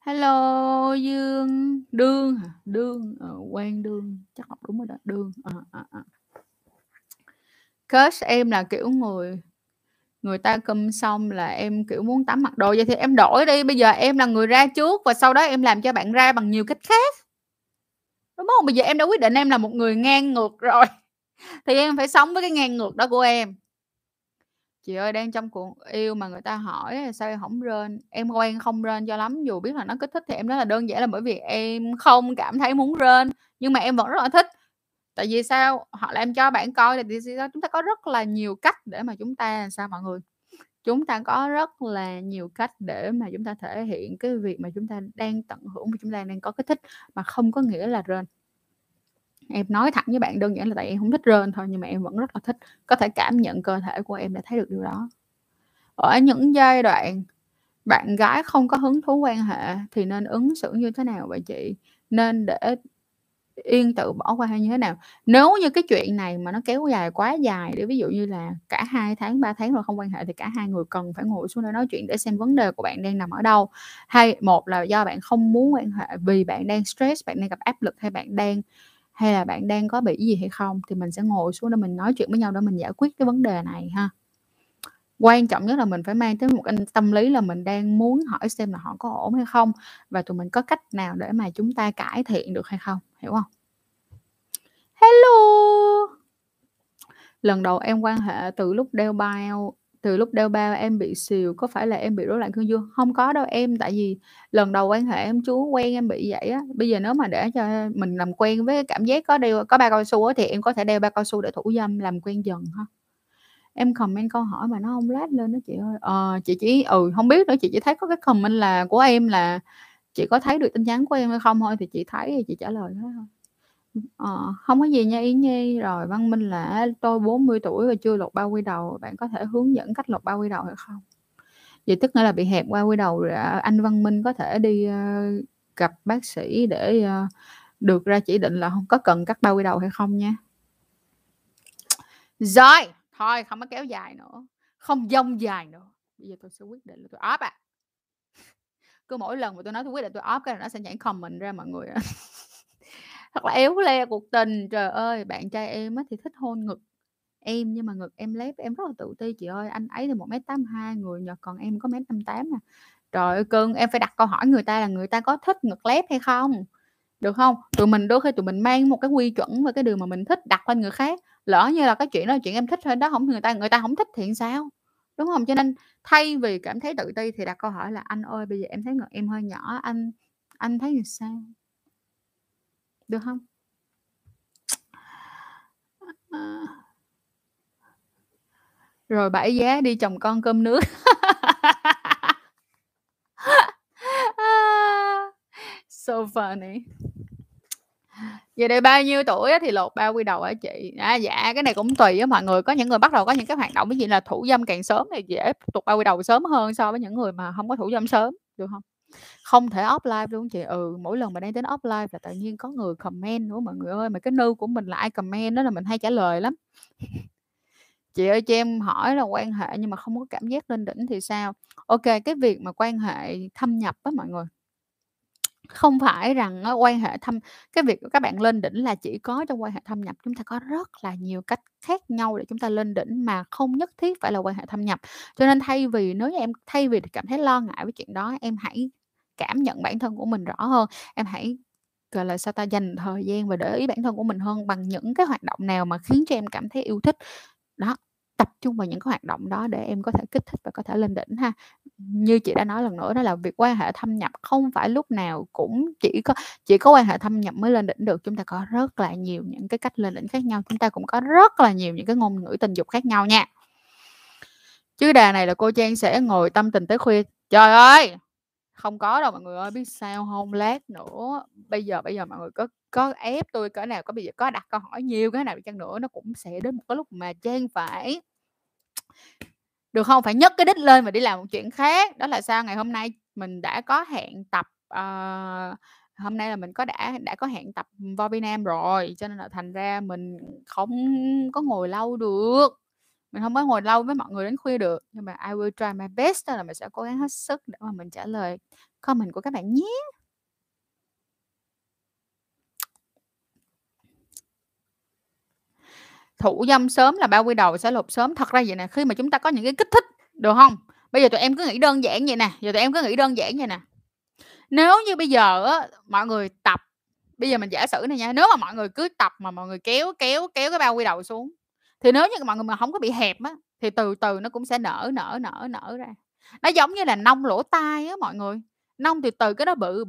Hello Dương, Đương hả? Đương, Quang Đương, chắc học đúng rồi đó, Đương. Crush em là kiểu người ta cơm xong là em kiểu muốn tắm mặc đồ. Vậy thì em đổi đi. Bây giờ em là người ra trước và sau đó em làm cho bạn ra bằng nhiều cách khác. Đúng không? Bây giờ em đã quyết định em là một người ngang ngược rồi. Thì em phải sống với cái ngang ngược đó của em. Chị ơi, đang trong cuộc yêu mà người ta hỏi sao em không rên. Em quen không rên cho lắm. Dù biết là nó kích thích thì em nói là đơn giản là bởi vì em không cảm thấy muốn rên. Nhưng mà em vẫn rất là thích. Tại vì sao? Hoặc là em cho bạn coi thì chúng ta có rất là nhiều cách để mà chúng ta sao mọi người? Chúng ta có rất là nhiều cách để mà chúng ta thể hiện cái việc mà chúng ta đang tận hưởng và chúng ta đang có cái thích mà không có nghĩa là rên. Em nói thẳng với bạn đơn giản là tại em không thích rên thôi nhưng mà em vẫn rất là thích. Có thể cảm nhận cơ thể của em đã thấy được điều đó. Ở những giai đoạn bạn gái không có hứng thú quan hệ thì nên ứng xử như thế nào vậy chị? Nên để yên tự bỏ qua hay như thế nào? Nếu như cái chuyện này mà nó kéo dài quá dài để ví dụ như là cả 2 tháng 3 tháng rồi không quan hệ thì cả hai người cần phải ngồi xuống để nói chuyện để xem vấn đề của bạn đang nằm ở đâu. Hay một là do bạn không muốn quan hệ vì bạn đang stress, bạn đang gặp áp lực, hay bạn đang có bị gì hay không, thì mình sẽ ngồi xuống để mình nói chuyện với nhau để mình giải quyết cái vấn đề này ha. Quan trọng nhất là mình phải mang tới một cái tâm lý là mình đang muốn hỏi xem là họ có ổn hay không và tụi mình có cách nào để mà chúng ta cải thiện được hay không, hiểu không? Hello. Lần đầu em quan hệ từ lúc đeo bao em bị xìu, có phải là em bị rối loạn cương dương? Không có đâu em, tại vì lần đầu quan hệ em chú quen em bị vậy á. Bây giờ nếu mà để cho mình làm quen với cái cảm giác có bao cao su á thì em có thể đeo bao cao su để thủ dâm làm quen dần ha. Em comment câu hỏi mà nó không lát lên đó chị ơi. Chị chỉ không biết nữa, chị chỉ thấy có cái comment là của em là chị có thấy được tin nhắn của em hay không thôi, thì chị thấy thì chị trả lời đó thôi. Không có gì nha Yến Nhi. Rồi Văn Minh là tôi 40 tuổi và chưa lột bao quy đầu, bạn có thể hướng dẫn cách lột bao quy đầu hay không? Vậy tức nghĩa là bị hẹp qua quy đầu rồi, anh Văn Minh có thể đi gặp bác sĩ để được ra chỉ định là không có cần cắt bao quy đầu hay không nha. Rồi, thôi không có kéo dài nữa, không dông dài nữa. Bây giờ tôi sẽ quyết định là tôi off à. Cứ mỗi lần mà tôi nói tôi quyết định tôi off cái là nó sẽ nhảy comment ra mọi người. Thật là éo le cuộc tình. Trời ơi, bạn trai em thì thích hôn ngực em, nhưng mà ngực em lép, em rất là tự ti chị ơi. Anh ấy thì 1m82 người Nhật, còn em có 1m58 à. Trời ơi cưng, em phải đặt câu hỏi người ta là người ta có thích ngực lép hay không, được không? Tụi mình đôi khi tụi mình mang một cái quy chuẩn về cái điều mà mình thích đặt lên người khác, lỡ như là cái chuyện đó là chuyện em thích thôi đó, không người ta không thích thì sao, đúng không? Cho nên thay vì cảm thấy tự ti thì đặt câu hỏi là anh ơi bây giờ em thấy ngực em hơi nhỏ, anh thấy thì sao, được không? Rồi bãi giá đi chồng con cơm nước. So funny. Vậy đây bao nhiêu tuổi thì lột bao quy đầu hả chị? À, dạ cái này cũng tùy á mọi người. Có những người bắt đầu có những cái hoạt động với chị là thủ dâm càng sớm thì dễ tụt bao quy đầu sớm hơn so với những người mà không có thủ dâm sớm, được không? Không thể offline luôn chị. Ừ, mỗi lần mà đang đến offline là tự nhiên có người comment nữa mọi người ơi. Mà cái nư của mình là ai comment đó là mình hay trả lời lắm. Chị ơi cho em hỏi là quan hệ nhưng mà không có cảm giác lên đỉnh thì sao? Ok, cái việc mà quan hệ thâm nhập á mọi người, không phải rằng quan hệ thâm, cái việc của các bạn lên đỉnh là chỉ có trong quan hệ thâm nhập. Chúng ta có rất là nhiều cách khác nhau để chúng ta lên đỉnh mà không nhất thiết phải là quan hệ thâm nhập. Cho nên thay vì cảm thấy lo ngại với chuyện đó, em hãy cảm nhận bản thân của mình rõ hơn, em hãy gọi là sao ta, dành thời gian và để ý bản thân của mình hơn bằng những cái hoạt động nào mà khiến cho em cảm thấy yêu thích đó. Tập trung vào những cái hoạt động đó để em có thể kích thích và có thể lên đỉnh ha. Như chị đã nói lần nữa đó là việc quan hệ thâm nhập không phải lúc nào cũng chỉ có quan hệ thâm nhập mới lên đỉnh được. Chúng ta có rất là nhiều những cái cách lên đỉnh khác nhau, chúng ta cũng có rất là nhiều những cái ngôn ngữ tình dục khác nhau nha. Chứ đà này là cô Trang sẽ ngồi tâm tình tới khuya. Trời ơi, không có đâu mọi người ơi, biết sao không? Lát nữa bây giờ mọi người có ép tôi cỡ nào, có bây giờ có đặt câu hỏi nhiều cái nào chăng nữa, nó cũng sẽ đến một cái lúc mà Trang phải, được không, phải nhấc cái đít lên và đi làm một chuyện khác. Đó là sao? Ngày hôm nay mình đã có hẹn tập hôm nay là mình đã có hẹn tập vo Việt Nam rồi, cho nên là thành ra mình không có ngồi lâu được, mình không có ngồi lâu với mọi người đến khuya được. Nhưng mà I will try my best, là mình sẽ cố gắng hết sức để mà mình trả lời comment của các bạn nhé. Thủ dâm sớm là bao quy đầu sẽ lột sớm. Thật ra vậy nè, khi mà chúng ta có những cái kích thích, được không? Bây giờ tụi em cứ nghĩ đơn giản vậy nè. Nếu như bây giờ mọi người tập, bây giờ mình giả sử này nha, nếu mà mọi người cứ tập mà mọi người kéo cái bao quy đầu xuống, thì nếu như mọi người mà không có bị hẹp á, thì từ từ nó cũng sẽ nở ra. Nó giống như là nông lỗ tai á mọi người, nông từ từ cái đó bự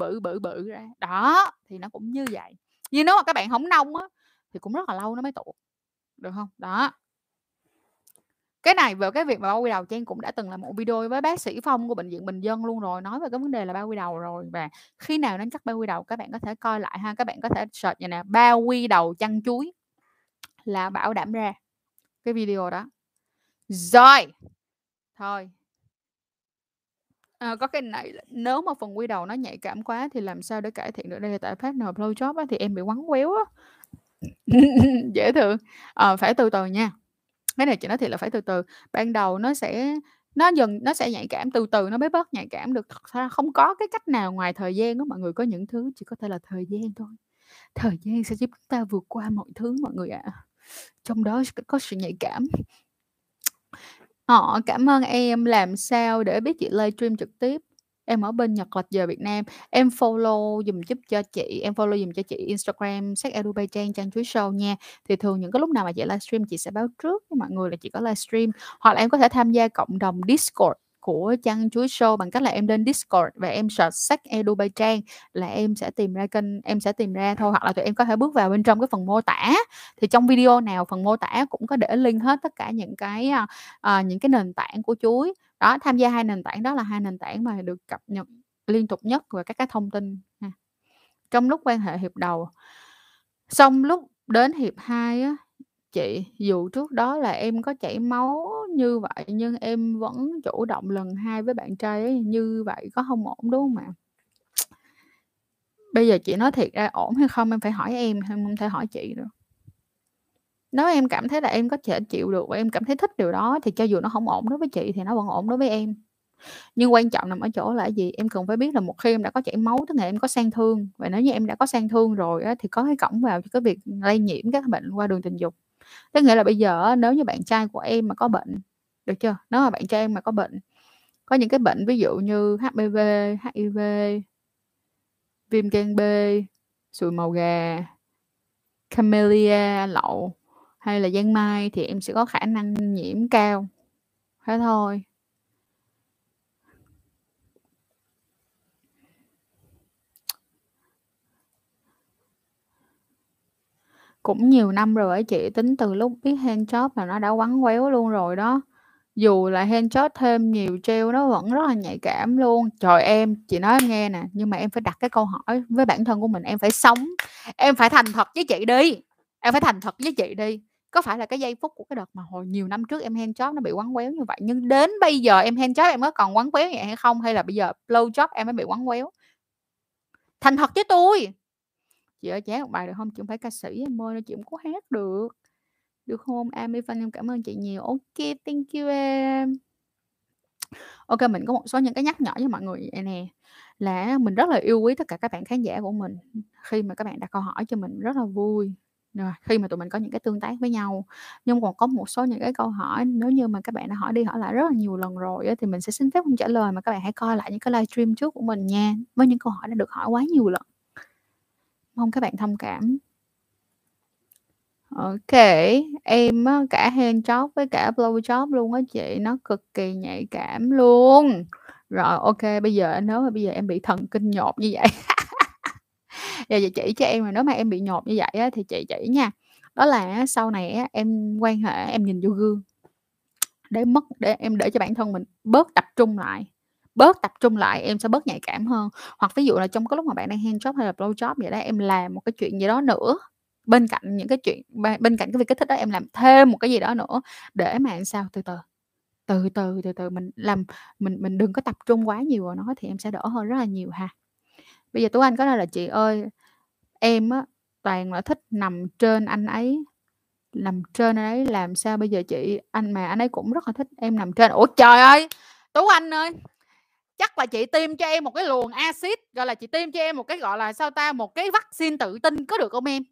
ra. Đó, thì nó cũng như vậy. Nhưng nếu mà các bạn không nông á thì cũng rất là lâu nó mới tụ, được không? Đó. Cái này về cái việc mà bao quy đầu, Trang cũng đã từng làm một video với bác sĩ Phong của Bệnh viện Bình Dân luôn rồi, nói về cái vấn đề là bao quy đầu rồi. Và khi nào nên cắt bao quy đầu, các bạn có thể coi lại ha. Các bạn có thể search như nè, bao quy đầu chăn chuối là bảo đảm ra cái video đó. Rồi. Thôi. Có cái này, nếu mà phần quy đầu nó nhạy cảm quá thì làm sao để cải thiện được? Đây là tại partner blowjob á, thì em bị quắn quéo á. Dễ thương. Phải từ từ nha. Cái này chị nói thiệt là phải từ từ. Ban đầu nó sẽ nhạy cảm, từ từ nó mới bớt nhạy cảm được. Thật ra không có cái cách nào ngoài thời gian đó mọi người. Có những thứ chỉ có thể là thời gian thôi. Thời gian sẽ giúp chúng ta vượt qua mọi thứ mọi người ạ. Trong đó có sự nhạy cảm. Cảm ơn em. Làm sao để biết chị livestream trực tiếp? Em ở bên Nhật, lệch giờ Việt Nam. Em follow dùm giúp cho chị. Em follow dùm cho chị Instagram Sếp Edu by Trang chuối show nha. Thì thường những cái lúc nào mà chị livestream, chị sẽ báo trước với mọi người là chị có livestream. Hoặc là em có thể tham gia cộng đồng Discord của Trang chuối show bằng cách là em lên Discord và em search Sếp Edu by Trang là em sẽ tìm ra kênh, em sẽ tìm ra thôi. Hoặc là tụi em có thể bước vào bên trong cái phần mô tả, thì trong video nào phần mô tả cũng có để link hết tất cả những cái nền tảng của chuối đó. Tham gia hai nền tảng đó là hai nền tảng mà được cập nhật liên tục nhất về các cái thông tin ha. Trong lúc quan hệ hiệp đầu, xong lúc đến hiệp 2 á chị, dù trước đó là em có chảy máu như vậy nhưng em vẫn chủ động lần 2 với bạn trai ấy, như vậy có không ổn đúng không ạ? Bây giờ chị nói thiệt ra ổn hay không em phải hỏi em không thể hỏi chị được. Nếu em cảm thấy là em có thể chịu được và em cảm thấy thích điều đó thì cho dù nó không ổn đối với chị thì nó vẫn ổn đối với em. Nhưng quan trọng nằm ở chỗ là gì? Em cần phải biết là một khi em đã có chảy máu tức là em có sang thương. Và nếu như em đã có sang thương rồi á, thì có cái cổng vào cho cái việc lây nhiễm các bệnh qua đường tình dục. Tức nghĩa là bây giờ nếu như bạn trai của em mà có bệnh, được chưa? Nếu mà bạn trai em mà có bệnh, có những cái bệnh ví dụ như HPV, HIV, viêm gan B, sùi màu gà, camellia lậu hay là giang mai thì em sẽ có khả năng nhiễm cao. Thế thôi. Cũng nhiều năm rồi ấy chị, tính từ lúc biết handjob là nó đã quắn quéo luôn rồi đó. Dù là handjob thêm nhiều treo nó vẫn rất là nhạy cảm luôn. Trời em, chị nói em nghe nè, nhưng mà em phải đặt cái câu hỏi với bản thân của mình, em phải sống, em phải thành thật với chị đi. Em phải thành thật với chị đi. Có phải là cái giây phút của cái đợt mà hồi nhiều năm trước em handjob nó bị quắn quéo như vậy, nhưng đến bây giờ em handjob em có còn quắn quéo vậy hay không, hay là bây giờ blowjob em mới bị quắn quéo? Thành thật với tôi. Chị ơi chán một bài được không? Chị không phải ca sĩ em ơi, chị cũng có hát được. Được không? Ami Fan em cảm ơn chị nhiều. Ok, thank you em. Ok, mình có một số những cái nhắc nhở với mọi người nè. Là mình rất là yêu quý tất cả các bạn khán giả của mình. Khi mà các bạn đặt câu hỏi cho mình rất là vui. Rồi, khi mà tụi mình có những cái tương tác với nhau. Nhưng còn có một số những cái câu hỏi nếu như mà các bạn đã hỏi đi hỏi lại rất là nhiều lần rồi thì mình sẽ xin phép không trả lời, mà các bạn hãy coi lại những cái livestream trước của mình nha. Với những câu hỏi đã được hỏi quá nhiều lần, mong các bạn thông cảm. Ok, em cả handjob với cả blowjob luôn á chị, nó cực kỳ nhạy cảm luôn. Rồi ok, bây giờ nếu mà bây giờ em bị thần kinh nhột như vậy giờ chị chỉ cho em, mà nếu mà em bị nhột như vậy á, thì chị chỉ nha. Đó là sau này á, em quan hệ em nhìn vô gương để cho bản thân mình bớt tập trung lại. Bớt tập trung lại em sẽ bớt nhạy cảm hơn. Hoặc ví dụ là trong cái lúc mà bạn đang handjob hay là blowjob vậy đó, em làm một cái chuyện gì đó nữa bên cạnh những cái chuyện, bên cạnh cái việc kích thích đó, em làm thêm một cái gì đó nữa để mà làm sao từ từ mình làm, mình đừng có tập trung quá nhiều vào nó thì em sẽ đỡ hơn rất là nhiều ha. Bây giờ Tú Anh có nói là chị ơi em á toàn là thích nằm trên anh ấy, làm sao bây giờ chị? Anh ấy cũng rất là thích em nằm trên. Ủa trời ơi Tú Anh ơi, chắc là chị tiêm cho em một cái luồng axit, gọi là chị tiêm cho em một cái gọi là sao ta, một cái vaccine tự tin có được không em?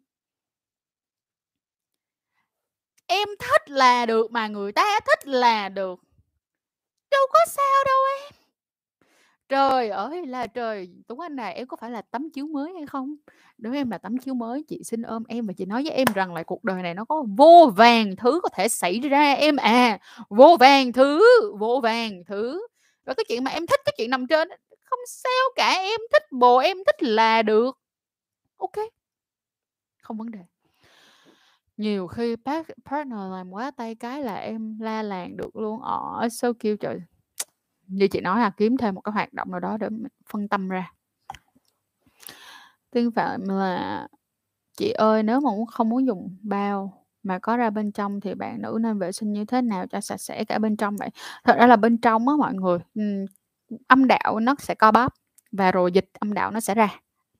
Em thích là được mà người ta thích là được, đâu có sao đâu em. Trời ơi là trời, Tuấn Anh này, em có phải là tấm chiếu mới hay không? Nếu em là tấm chiếu mới, chị xin ôm em và chị nói với em rằng là cuộc đời này nó có vô vàng thứ có thể xảy ra em à. Vô vàng thứ. Và cái chuyện mà em thích cái chuyện nằm trên không sao cả, em thích bồ em thích là được. Ok, không vấn đề. Nhiều khi partner làm quá tay cái là em la làng được luôn. So cute trời. Như chị nói là kiếm thêm một cái hoạt động nào đó để mình phân tâm ra. Tuyên phạm là chị ơi nếu mà không muốn dùng bao mà có ra bên trong thì bạn nữ nên vệ sinh như thế nào cho sạch sẽ cả bên trong vậy? Thật ra là bên trong á mọi người, âm đạo nó sẽ co bóp và rồi dịch âm đạo nó sẽ ra.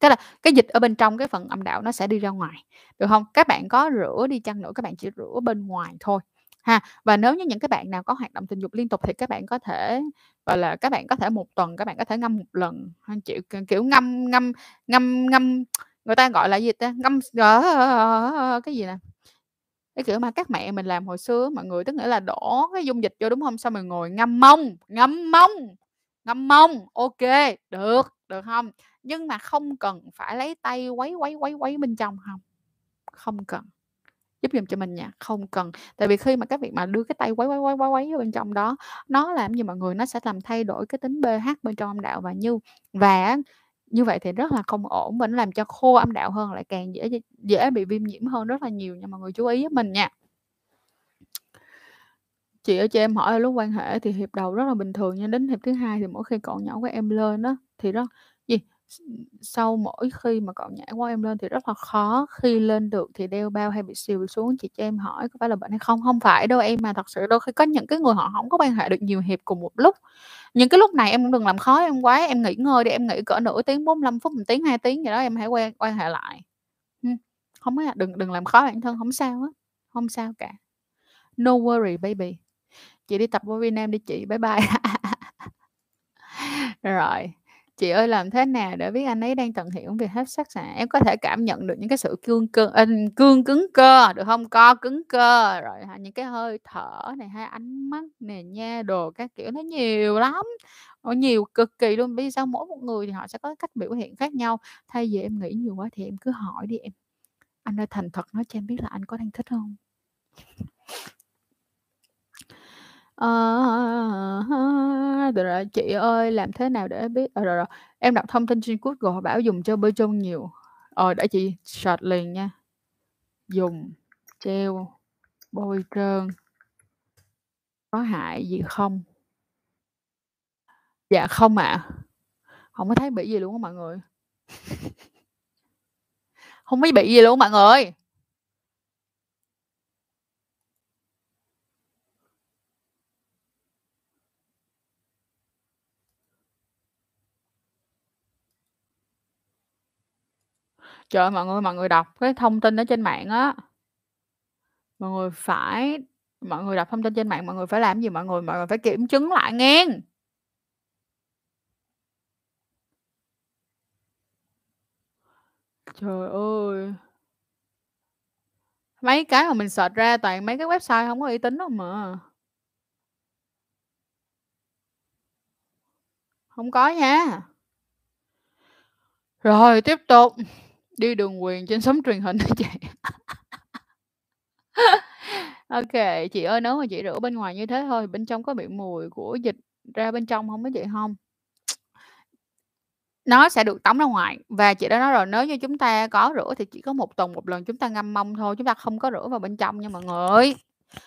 Cái là cái dịch ở bên trong cái phần âm đạo nó sẽ đi ra ngoài, được không? Các bạn có rửa đi chăng nữa, các bạn chỉ rửa bên ngoài thôi ha. Và nếu như những các bạn nào có hoạt động tình dục liên tục thì các bạn có thể gọi là các bạn có thể một tuần các bạn có thể ngâm một lần, kiểu ngâm người ta gọi là gì ta, ngâm cái gì nè, cái kiểu mà các mẹ mình làm hồi xưa mọi người, tức nghĩa là đổ cái dung dịch vô đúng không, xong rồi ngồi ngâm mông. Ok, được không? Nhưng mà không cần phải lấy tay quấy bên trong, không cần, giúp giùm cho mình nha, không cần. Tại vì khi mà các việc mà đưa cái tay quấy bên trong đó, nó làm gì mọi người, nó sẽ làm thay đổi cái tính pH bên trong âm đạo và như vậy thì rất là không ổn và nó làm cho khô âm đạo hơn, lại càng dễ bị viêm nhiễm hơn rất là nhiều nha mọi người, chú ý với mình nha. Chị ơi cho em hỏi lúc quan hệ thì hiệp đầu rất là bình thường nhưng đến hiệp thứ hai thì mỗi khi cậu nhỏ của em lên đó thì rất gì sau mỗi khi mà cậu nhảy qua em lên thì rất là khó, khi lên được thì đeo bao hay bị xìu xuống. Chị cho em hỏi có phải là bệnh hay không? Không phải đâu em, mà thật sự đôi khi có những cái người họ không có quan hệ được nhiều hiệp cùng một lúc. Những cái lúc này em cũng đừng làm khó em quá, em nghỉ ngơi đi, em nghỉ cỡ nửa tiếng, 45 phút, 1 tiếng, 2 tiếng gì đó em hãy quan hệ lại. Không có, đừng làm khó bản thân, không sao hết, không sao cả. No worry baby. Chị đi tập vô Việt Nam đi chị, bye bye. Rồi, chị ơi làm thế nào để biết anh ấy đang tận hưởng việc hấp sắc xạ? Em có thể cảm nhận được những cái sự cứng cơ được không? Co cứng cơ rồi những cái hơi thở này hay ánh mắt này nha, đồ các kiểu nó nhiều lắm, nó nhiều cực kỳ luôn. Bây giờ sao mỗi một người thì họ sẽ có cách biểu hiện khác nhau. Thay vì em nghĩ nhiều quá thì em cứ hỏi đi em, anh ơi thành thật nói cho em biết là anh có đang thích không? Rồi, chị ơi làm thế nào để biết rồi. Em đọc thông tin trên Google bảo dùng treo bơi chôn nhiều. Để chị search liền nha. Dùng treo bôi trơn có hại gì không? Dạ không ạ. Không có thấy bị gì luôn á mọi người. Không có bị gì luôn mọi người. Trời ơi, mọi người đọc cái thông tin ở trên mạng á, mọi người đọc thông tin trên mạng, mọi người phải làm gì mọi người phải kiểm chứng lại nghe. Trời ơi, mấy cái mà mình search ra toàn mấy cái website không có uy tín đâu mà. Không có nha. Rồi tiếp tục. Đi đường quyền trên sóng truyền hình chị. Ok, chị ơi nếu mà chị rửa bên ngoài như thế thôi, bên trong có bị mùi của dịch ra bên trong không mấy chị không? Nó sẽ được tống ra ngoài. Và chị đã nói rồi, nếu như chúng ta có rửa thì chỉ có một tuần một lần chúng ta ngâm mông thôi, chúng ta không có rửa vào bên trong nha mọi người.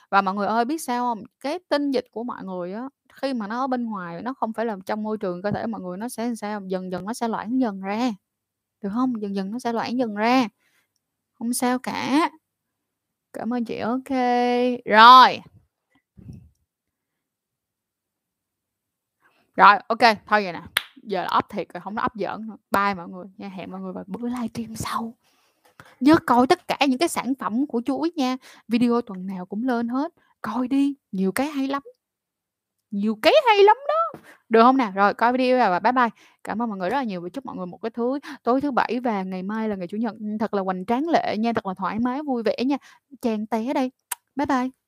Và mọi người ơi biết sao không? Cái tinh dịch của mọi người á, khi mà nó ở bên ngoài, nó không phải là trong môi trường cơ thể mọi người, nó sẽ sao? Dần dần nó sẽ loãng dần ra. Được không? Dần dần nó sẽ loãng dần ra. Không sao cả. Cảm ơn chị. Ok. Rồi. Rồi. Ok. Thôi vậy nè. Giờ là up thiệt rồi. Không up giỡn nữa. Bye mọi người. Nha. Hẹn mọi người vào bữa livestream sau. Nhớ coi tất cả những cái sản phẩm của chuỗi nha. Video tuần nào cũng lên hết. Coi đi. Nhiều cái hay lắm. Nhiều cái hay lắm đó. Được không nào? Rồi coi video và bye bye. Cảm ơn mọi người rất là nhiều và chúc mọi người một cái tối thứ Bảy và ngày mai là ngày Chủ nhật thật là hoành tráng lệ nha, thật là thoải mái vui vẻ nha. Chàng té đây. Bye bye.